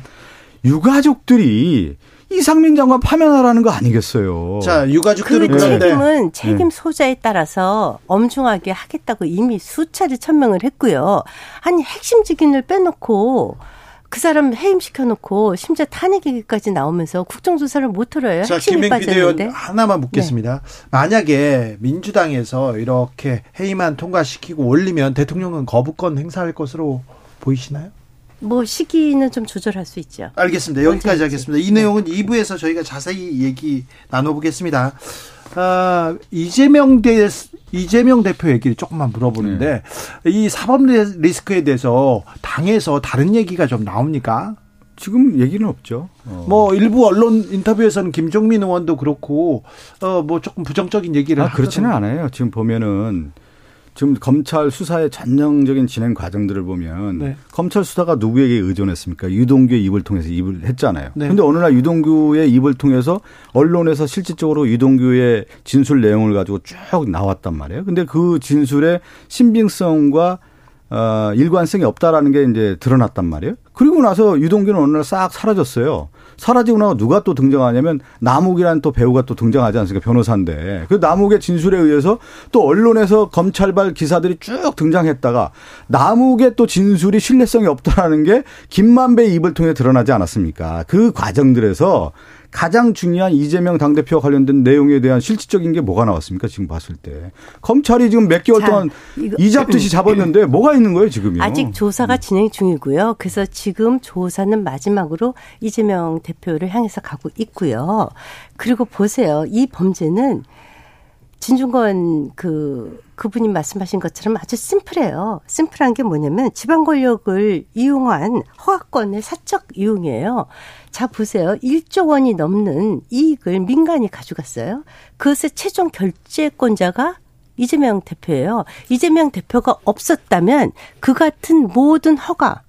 유가족들이 이상민 장관 파면하라는 거 아니겠어요. 자, 유가족들은 그 책임은 네. 책임 소재에 따라서 엄중하게 하겠다고 이미 수차례 천명을 했고요. 아니 핵심 직인을 빼놓고 그 사람 해임시켜놓고 심지어 탄핵 얘기까지 나오면서 국정조사를 못 들어요. 자, 핵심이 빠졌는데. 하나만 묻겠습니다. 네. 만약에 민주당에서 이렇게 해임안 통과시키고 올리면 대통령은 거부권 행사할 것으로 보이시나요? 뭐 시기는 좀 조절할 수 있죠. 알겠습니다. 여기까지 하겠습니다. 이 내용은 2부에서 저희가 자세히 얘기 나눠보겠습니다. 이재명 대표 얘기를 조금만 물어보는데, 네. 이 사법 리스크에 대해서 당에서 다른 얘기가 좀 나옵니까? 지금 얘기는 없죠. 뭐 일부 언론 인터뷰에서는 김종민 의원도 그렇고 뭐 조금 부정적인 얘기를 그렇지는 않아요. 지금 보면은 지금 검찰 수사의 전형적인 진행 과정들을 보면 네. 검찰 수사가 누구에게 의존했습니까? 유동규의 입을 통해서 입을 했잖아요. 그런데 네. 어느 날 유동규의 입을 통해서 언론에서 실질적으로 유동규의 진술 내용을 가지고 쭉 나왔단 말이에요. 그런데 그 진술의 신빙성과 일관성이 없다라는 게 이제 드러났단 말이에요. 그리고 나서 유동규는 어느 날 싹 사라졌어요. 사라지고 나서 누가 또 등장하냐면 남욱이라는 또 배우가 또 등장하지 않습니까? 변호사인데. 그 남욱의 진술에 의해서 또 언론에서 검찰발 기사들이 쭉 등장했다가 남욱의 또 진술이 신뢰성이 없다라는 게 김만배의 입을 통해 드러나지 않았습니까? 그 과정들에서 가장 중요한 이재명 당대표와 관련된 내용에 대한 실질적인 게 뭐가 나왔습니까? 지금 봤을 때. 검찰이 지금 몇 개월 동안 이잡듯이 잡았는데 뭐가 있는 거예요, 지금요? 아직 조사가 진행 중이고요. 그래서 지금 조사는 마지막으로 이재명 대표를 향해서 가고 있고요. 그리고 보세요. 이 범죄는 진중권 그분이 말씀하신 것처럼 아주 심플해요. 심플한 게 뭐냐면 지방 권력을 이용한 허가권의 사적 이용이에요. 자 보세요. 1조 원이 넘는 이익을 민간이 가져갔어요. 그것의 최종 결재권자가 이재명 대표예요. 이재명 대표가 없었다면 그 같은 모든 허가가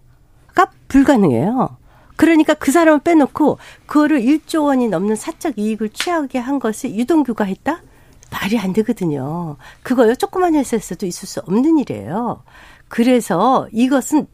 불가능해요. 그러니까 그 사람을 빼놓고 그거를 1조 원이 넘는 사적 이익을 취하게 한 것을 유동규가 했다? 말이 안 되거든요. 그거요. 조그만 회사에서도 있을 수 없는 일이에요. 그래서 이것은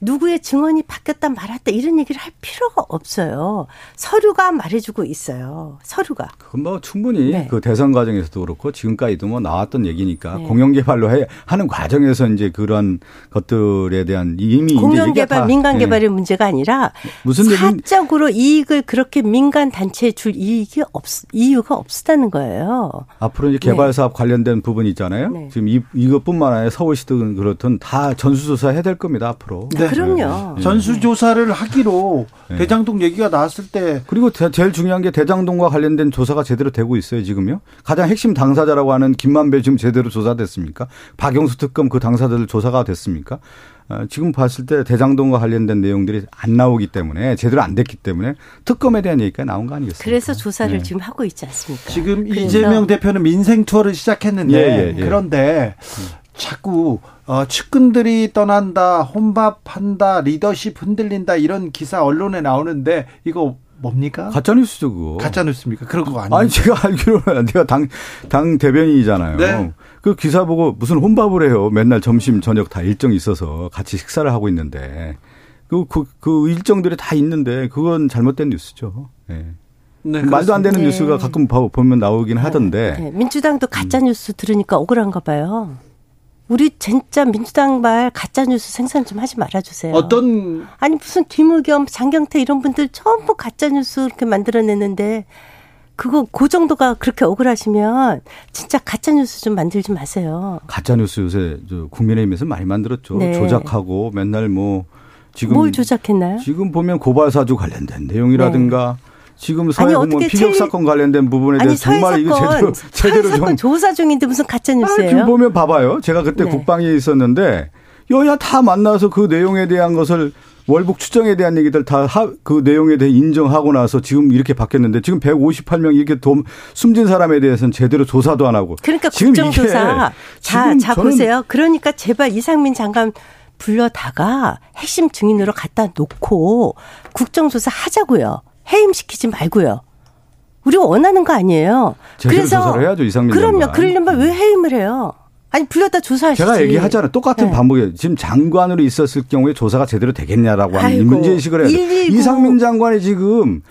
누구의 증언이 바뀌었다 말았다 이런 얘기를 할 필요가 없어요. 서류가 말해주고 있어요. 서류가. 그건 뭐 충분히 네. 그 대선 과정에서도 그렇고 지금까지도 뭐 나왔던 얘기니까 네. 공영개발로 하는 과정에서 이제 그런 것들에 대한 이미 공영개발, 민간개발의 네. 문제가 아니라 무슨 사적으로 이익을 그렇게 민간 단체에 줄 이유가 없었다는 거예요. 앞으로 이제 개발 사업 네. 관련된 부분이 있잖아요. 네. 지금 이것뿐만 아니라 서울시든 그렇든 다 전수조사 해야 될 겁니다. 앞으로. 네. 그럼요. 네. 전수조사를 하기로 네. 대장동 얘기가 나왔을 때. 그리고 제일 중요한 게 대장동과 관련된 조사가 제대로 되고 있어요. 지금요. 가장 핵심 당사자라고 하는 김만배 지금 제대로 조사됐습니까? 박영수 특검 그 당사자들 조사가 됐습니까? 지금 봤을 때 대장동과 관련된 내용들이 안 나오기 때문에 제대로 안 됐기 때문에 특검에 대한 얘기가 나온 거 아니겠습니까? 그래서 조사를 네. 지금 하고 있지 않습니까? 지금 이재명 대표는 민생 투어를 시작했는데 예. 그런데 자꾸 측근들이 떠난다, 혼밥한다, 리더십 흔들린다 이런 기사 언론에 나오는데 이거 뭡니까? 가짜뉴스죠 그거. 가짜뉴스입니까? 그런 거 아니에요? 아니 제가 알기로는 내가 당 대변인이잖아요. 네. 그 기사 보고 무슨 혼밥을 해요. 맨날 점심 저녁 다 일정이 있어서 같이 식사를 하고 있는데 그 일정들이 다 있는데 그건 잘못된 뉴스죠. 네. 네, 말도 안 되는 네. 뉴스가 가끔 보면 나오긴 하던데. 네. 민주당도 가짜뉴스 들으니까 억울한가 봐요. 우리 진짜 민주당 말 가짜뉴스 생산 좀 하지 말아주세요. 어떤. 아니, 무슨 김우겸, 장경태 이런 분들 전부 가짜뉴스 이렇게 만들어내는데, 그 정도가 그렇게 억울하시면 진짜 가짜뉴스 좀 만들지 마세요. 가짜뉴스 요새 국민의힘에서 많이 만들었죠. 네. 조작하고 맨날 뭐 지금. 뭘 조작했나요? 지금 보면 고발사주 관련된 내용이라든가. 네. 지금 서해공무원 피격사건 관련된 부분에 대해서 정말 이거 제대로 사건 조사 중인데 무슨 가짜뉴스예요? 지금 보면 봐봐요. 제가 그때 네. 국방위에 있었는데 여야 다 만나서 그 내용에 대한 것을 월북 추정에 대한 얘기들 다 그 내용에 대해 인정하고 나서 지금 이렇게 바뀌었는데 지금 158명 이렇게 숨진 사람에 대해서는 제대로 조사도 안 하고. 그러니까 국정조사. 자 보세요. 그러니까 제발 이상민 장관 불러다가 핵심 증인으로 갖다 놓고 국정조사 하자고요. 해임시키지 말고요. 우리가 원하는 거 아니에요. 그래서 조사를 해야죠, 이상민 장관. 그럼요. 그러려면 왜 해임을 해요? 아니, 불렸다 조사하시지. 제가 얘기하잖아요. 똑같은 네. 반복이에요. 지금 장관으로 있었을 경우에 조사가 제대로 되겠냐라고 하는 문제의식을 해야 돼요. 이상민 장관이 지금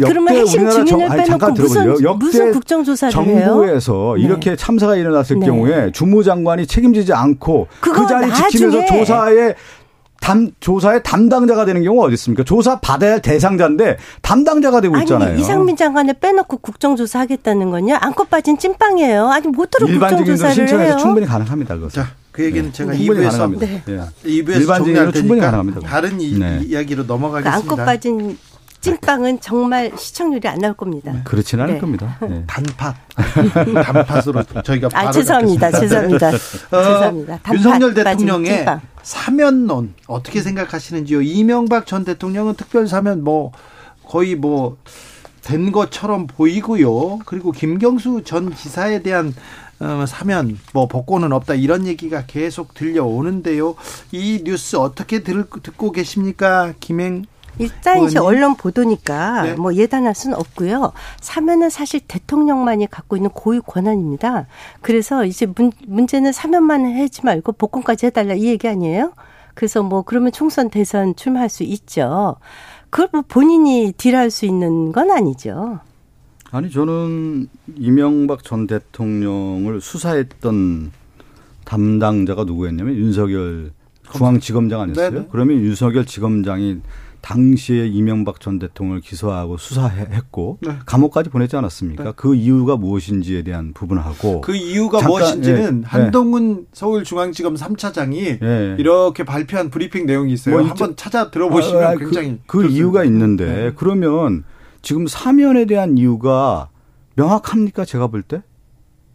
역대 우리나라 잠깐 들어보세요. 무슨 국정조사를 정부에서 해요? 이렇게 네. 참사가 일어났을 네. 경우에 주무장관이 책임지지 않고 그 자리 지키면서 조사의 담당자가 되는 경우가 어디 있습니까? 조사 받아야 할 대상자인데 담당자가 되고 있잖아요. 아니, 이상민 장관을 빼놓고 국정조사 하겠다는 건요. 안고 빠진 찐빵이에요. 아니, 뭐더러 국정조사를 신청해서 해요. 충분히 가능합니다. 그것은. 자, 그 얘기는 네. 제가 2부에서 네. 정리할 테니까 충분히 가능합니다. 다른 이야기로 넘어가겠습니다. 안고 빠진 찐빵은 정말 시청률이 안 나올 겁니다. 네. 그렇진 않을 겁니다. 네. 단팥. 단팥으로 저희가 바로 죄송합니다. 죄송합니다. 단팥 윤석열 대통령의 찐빵. 사면론 어떻게 생각하시는지요? 이명박 전 대통령은 특별 사면 뭐 거의 뭐 된 것처럼 보이고요. 그리고 김경수 전 지사에 대한 사면 뭐 복권은 없다 이런 얘기가 계속 들려오는데요. 이 뉴스 어떻게 듣고 계십니까? 김행 일단 의원님. 이제 언론 보도니까 네. 뭐 예단할 수는 없고요. 사면은 사실 대통령만이 갖고 있는 고유 권한입니다. 그래서 이제 문제는 사면만 하지 말고 복권까지 해달라 이 얘기 아니에요? 그래서 뭐 그러면 총선 대선 출마할 수 있죠. 그걸 뭐 본인이 딜할 수 있는 건 아니죠. 아니 저는 이명박 전 대통령을 수사했던 담당자가 누구였냐면 윤석열 중앙지검장 아니었어요? 네네. 그러면 윤석열 지검장이 당시에 이명박 전 대통령을 기소하고 수사했고 네. 감옥까지 보냈지 않았습니까? 네. 그 이유가 무엇인지에 대한 부분하고 그 이유가 무엇인지는 예. 한동훈 서울중앙지검 3차장이 예. 이렇게 발표한 브리핑 내용이 있어요. 뭐 한번 찾아 들어보시면 굉장히 그 이유가 있는데 네. 그러면 지금 사면에 대한 이유가 명확합니까? 제가 볼 때?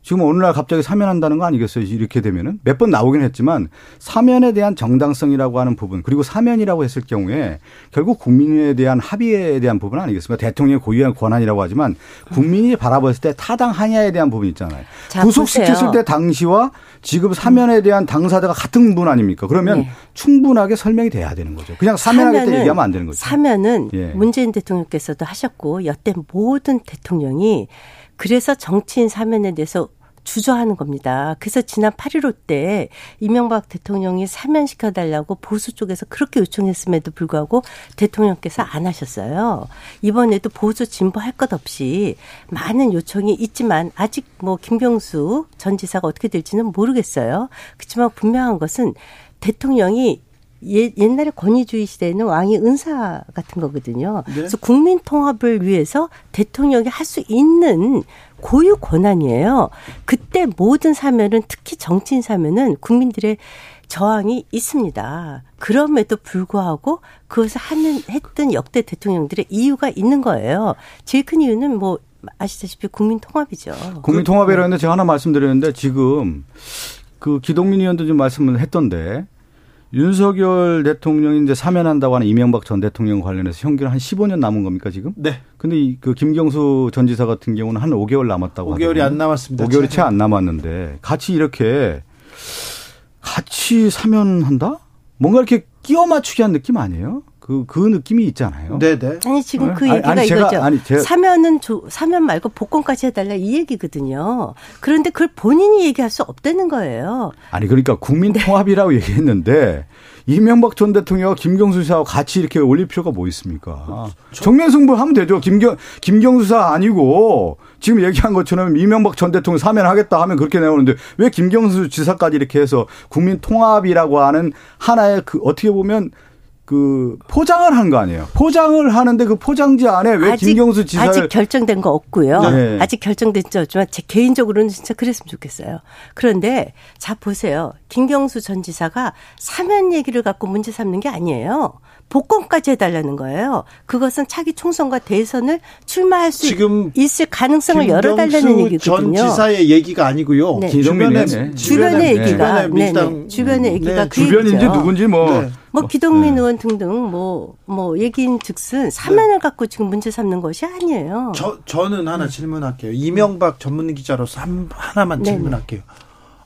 지금 오늘날 갑자기 사면한다는 거 아니겠어요? 이렇게 되면은 몇 번 나오긴 했지만 사면에 대한 정당성이라고 하는 부분 그리고 사면이라고 했을 경우에 결국 국민에 대한 합의에 대한 부분 아니겠습니까? 대통령의 고유한 권한이라고 하지만 국민이 바라봤을 때 타당하냐에 대한 부분 있잖아요. 구속시켰을 때 당시와 지금 사면에 대한 당사자가 같은 분 아닙니까? 그러면 네. 충분하게 설명이 돼야 되는 거죠. 그냥 사면하겠다 얘기하면 안 되는 거죠. 사면은 예. 문재인 대통령께서도 하셨고 여태 모든 대통령이 그래서 정치인 사면에 대해서 주저하는 겁니다. 그래서 지난 8.15 때 이명박 대통령이 사면시켜달라고 보수 쪽에서 그렇게 요청했음에도 불구하고 대통령께서 안 하셨어요. 이번에도 보수 진보 할 것 없이 많은 요청이 있지만 아직 뭐 김병수 전 지사가 어떻게 될지는 모르겠어요. 그렇지만 분명한 것은 대통령이 옛날에 권위주의 시대에는 왕이 은사 같은 거거든요. 네. 그래서 국민 통합을 위해서 대통령이 할 수 있는 고유 권한이에요. 그때 모든 사면은 특히 정치인 사면은 국민들의 저항이 있습니다. 그럼에도 불구하고 그것을 했던 역대 대통령들의 이유가 있는 거예요. 제일 큰 이유는 뭐 아시다시피 국민 통합이죠. 국민 통합이라는데 제가 하나 말씀드렸는데 지금 그 기동민 의원도 좀 말씀을 했던데 윤석열 대통령이 이제 사면한다고 하는 이명박 전 대통령 관련해서 형기는 한 15년 남은 겁니까 지금? 네. 근데 그 김경수 전 지사 같은 경우는 한 5개월 남았다고 하더라고요. 5개월이 안 남았습니다. 5개월이 채 안 남았는데 같이 이렇게 같이 사면한다? 뭔가 이렇게 끼워 맞추기 한 느낌 아니에요? 그 느낌이 있잖아요. 네네. 아니 지금 그 얘기가 이거죠. 사면 말고 복권까지 해달라 이 얘기거든요. 그런데 그걸 본인이 얘기할 수 없다는 거예요. 아니 그러니까 국민 통합이라고 네. 얘기했는데 이명박 전 대통령과 김경수 지사하고 같이 이렇게 올릴 필요가 뭐 있습니까? 정면 승부하면 되죠. 김경수 지사 아니고 지금 얘기한 것처럼 이명박 전 대통령 사면하겠다 하면 그렇게 나오는데 왜 김경수 지사까지 이렇게 해서 국민 통합이라고 하는 하나의 그 어떻게 보면 그 포장을 한 거 아니에요. 포장을 하는데 그 포장지 안에 왜 김경수 지사를. 아직 결정된 거 없고요. 네. 아직 결정된 거 없지만 제 개인적으로는 진짜 그랬으면 좋겠어요. 그런데 자 보세요. 김경수 전 지사가 사면 얘기를 갖고 문제 삼는 게 아니에요. 복권까지 해달라는 거예요. 그것은 차기 총선과 대선을 출마할 수 있을 가능성을 열어달라는 얘기거든요. 전 지사의 얘기가 아니고요. 네. 주변의 얘기가. 네. 주변의 얘기가. 네. 그 주변인지 누군지 뭐. 네. 뭐 기동민 의원 등등 뭐 얘기인 즉슨 사면을 네. 갖고 지금 문제 삼는 것이 아니에요. 저는 하나 질문할게요. 이명박 전문 기자로서 하나만 네네. 질문할게요.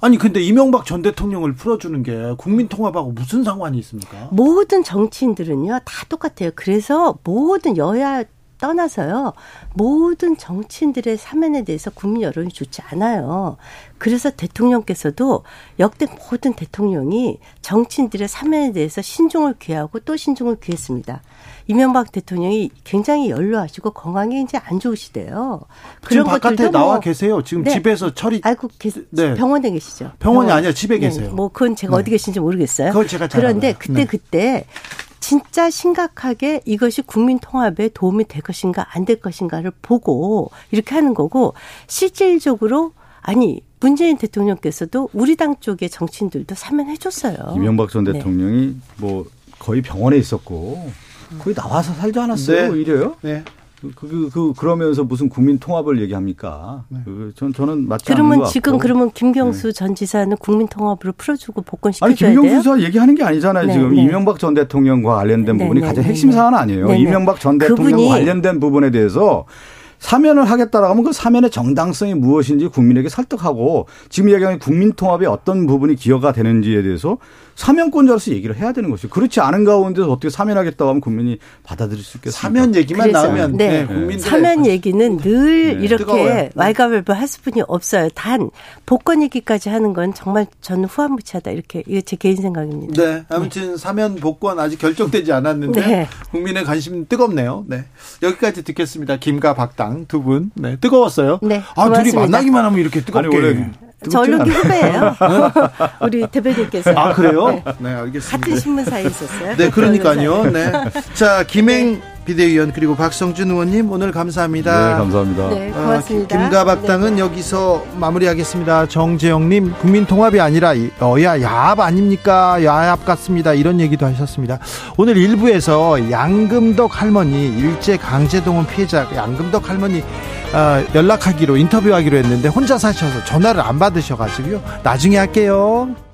아니 근데 이명박 전 대통령을 풀어주는 게 국민통합하고 무슨 상관이 있습니까? 모든 정치인들은요 다 똑같아요. 그래서 모든 여야 떠나서요 모든 정치인들의 사면에 대해서 국민 여론이 좋지 않아요. 그래서 대통령께서도 역대 모든 대통령이 정치인들의 사면에 대해서 신중을 기하고 또 신중을 기했습니다. 이명박 대통령이 굉장히 연로하시고 건강이 이제 안 좋으시대요. 그런 지금 바깥에 나와 계세요. 지금 네. 집에서 처리. 아이고, 네. 병원에 계시죠. 병원이 아니라 집에 계세요. 뭐 그건 제가 네. 어디 계신지 모르겠어요. 그건 제가 잘 그런데 그때 진짜 심각하게 이것이 국민 통합에 도움이 될 것인가 안 될 것인가를 보고 이렇게 하는 거고 실질적으로 아니 문재인 대통령께서도 우리 당 쪽의 정치인들도 사면해줬어요. 이명박 전 대통령이 네. 뭐 거의 병원에 있었고. 거의 나와서 살지 않았어요, 네. 오히려요? 네. 그러면서 무슨 국민 통합을 얘기합니까? 네. 저는 맞지 않는 것 같고. 그러면 김경수 네. 전 지사는 국민 통합으로 풀어주고 복권시켜줘야 돼요? 아니 김경수 지사 얘기하는 게 아니잖아요. 네, 지금 네. 이명박 전 대통령과 관련된 부분이 가장 핵심 사안 아니에요. 네, 네. 이명박 전 대통령과 관련된 부분에 대해서 사면을 하겠다라고 하면 그 사면의 정당성이 무엇인지 국민에게 설득하고 지금 얘기하는 국민 통합의 어떤 부분이 기여가 되는지에 대해서 사면권자로서 얘기를 해야 되는 것이죠. 그렇지 않은 가운데서 어떻게 사면하겠다고 하면 국민이 받아들일 수 있겠습니까? 사면 얘기만 나오면 네. 네. 사면 얘기는 늘 네. 이렇게 뜨거워요. 왈가왈부할 수뿐이 없어요. 단 복권 얘기까지 하는 건 정말 저는 후한무치하다 이렇게 이게 제 개인 생각입니다. 네, 아무튼 네. 사면 복권 아직 결정되지 않았는데 네. 국민의 관심 뜨겁네요. 네, 여기까지 듣겠습니다. 김과 박당. 두 분, 네, 뜨거웠어요. 네, 아, 고맙습니다. 둘이 만나기만 하면 이렇게 뜨겁게. 원래 언론계 후배예요. 우리 대표님께서. 아, 그래요? 네, 네 알겠습니다. 같은 신문사에 있었어요. 네, 그러니까요. 네. 자, 김행 비대위원 그리고 박성준 의원님 오늘 감사합니다. 네, 감사합니다. 네, 고맙습니다. 김가박당은 네. 여기서 마무리하겠습니다. 정재영님, 국민통합이 아니라 여야 야합 아닙니까? 야합 같습니다. 이런 얘기도 하셨습니다. 오늘 1부에서 양금덕 할머니, 일제 강제동원 피해자 양금덕 할머니 연락하기로 인터뷰하기로 했는데 혼자 사셔서 전화를 안 받으셔가지고요. 나중에 할게요.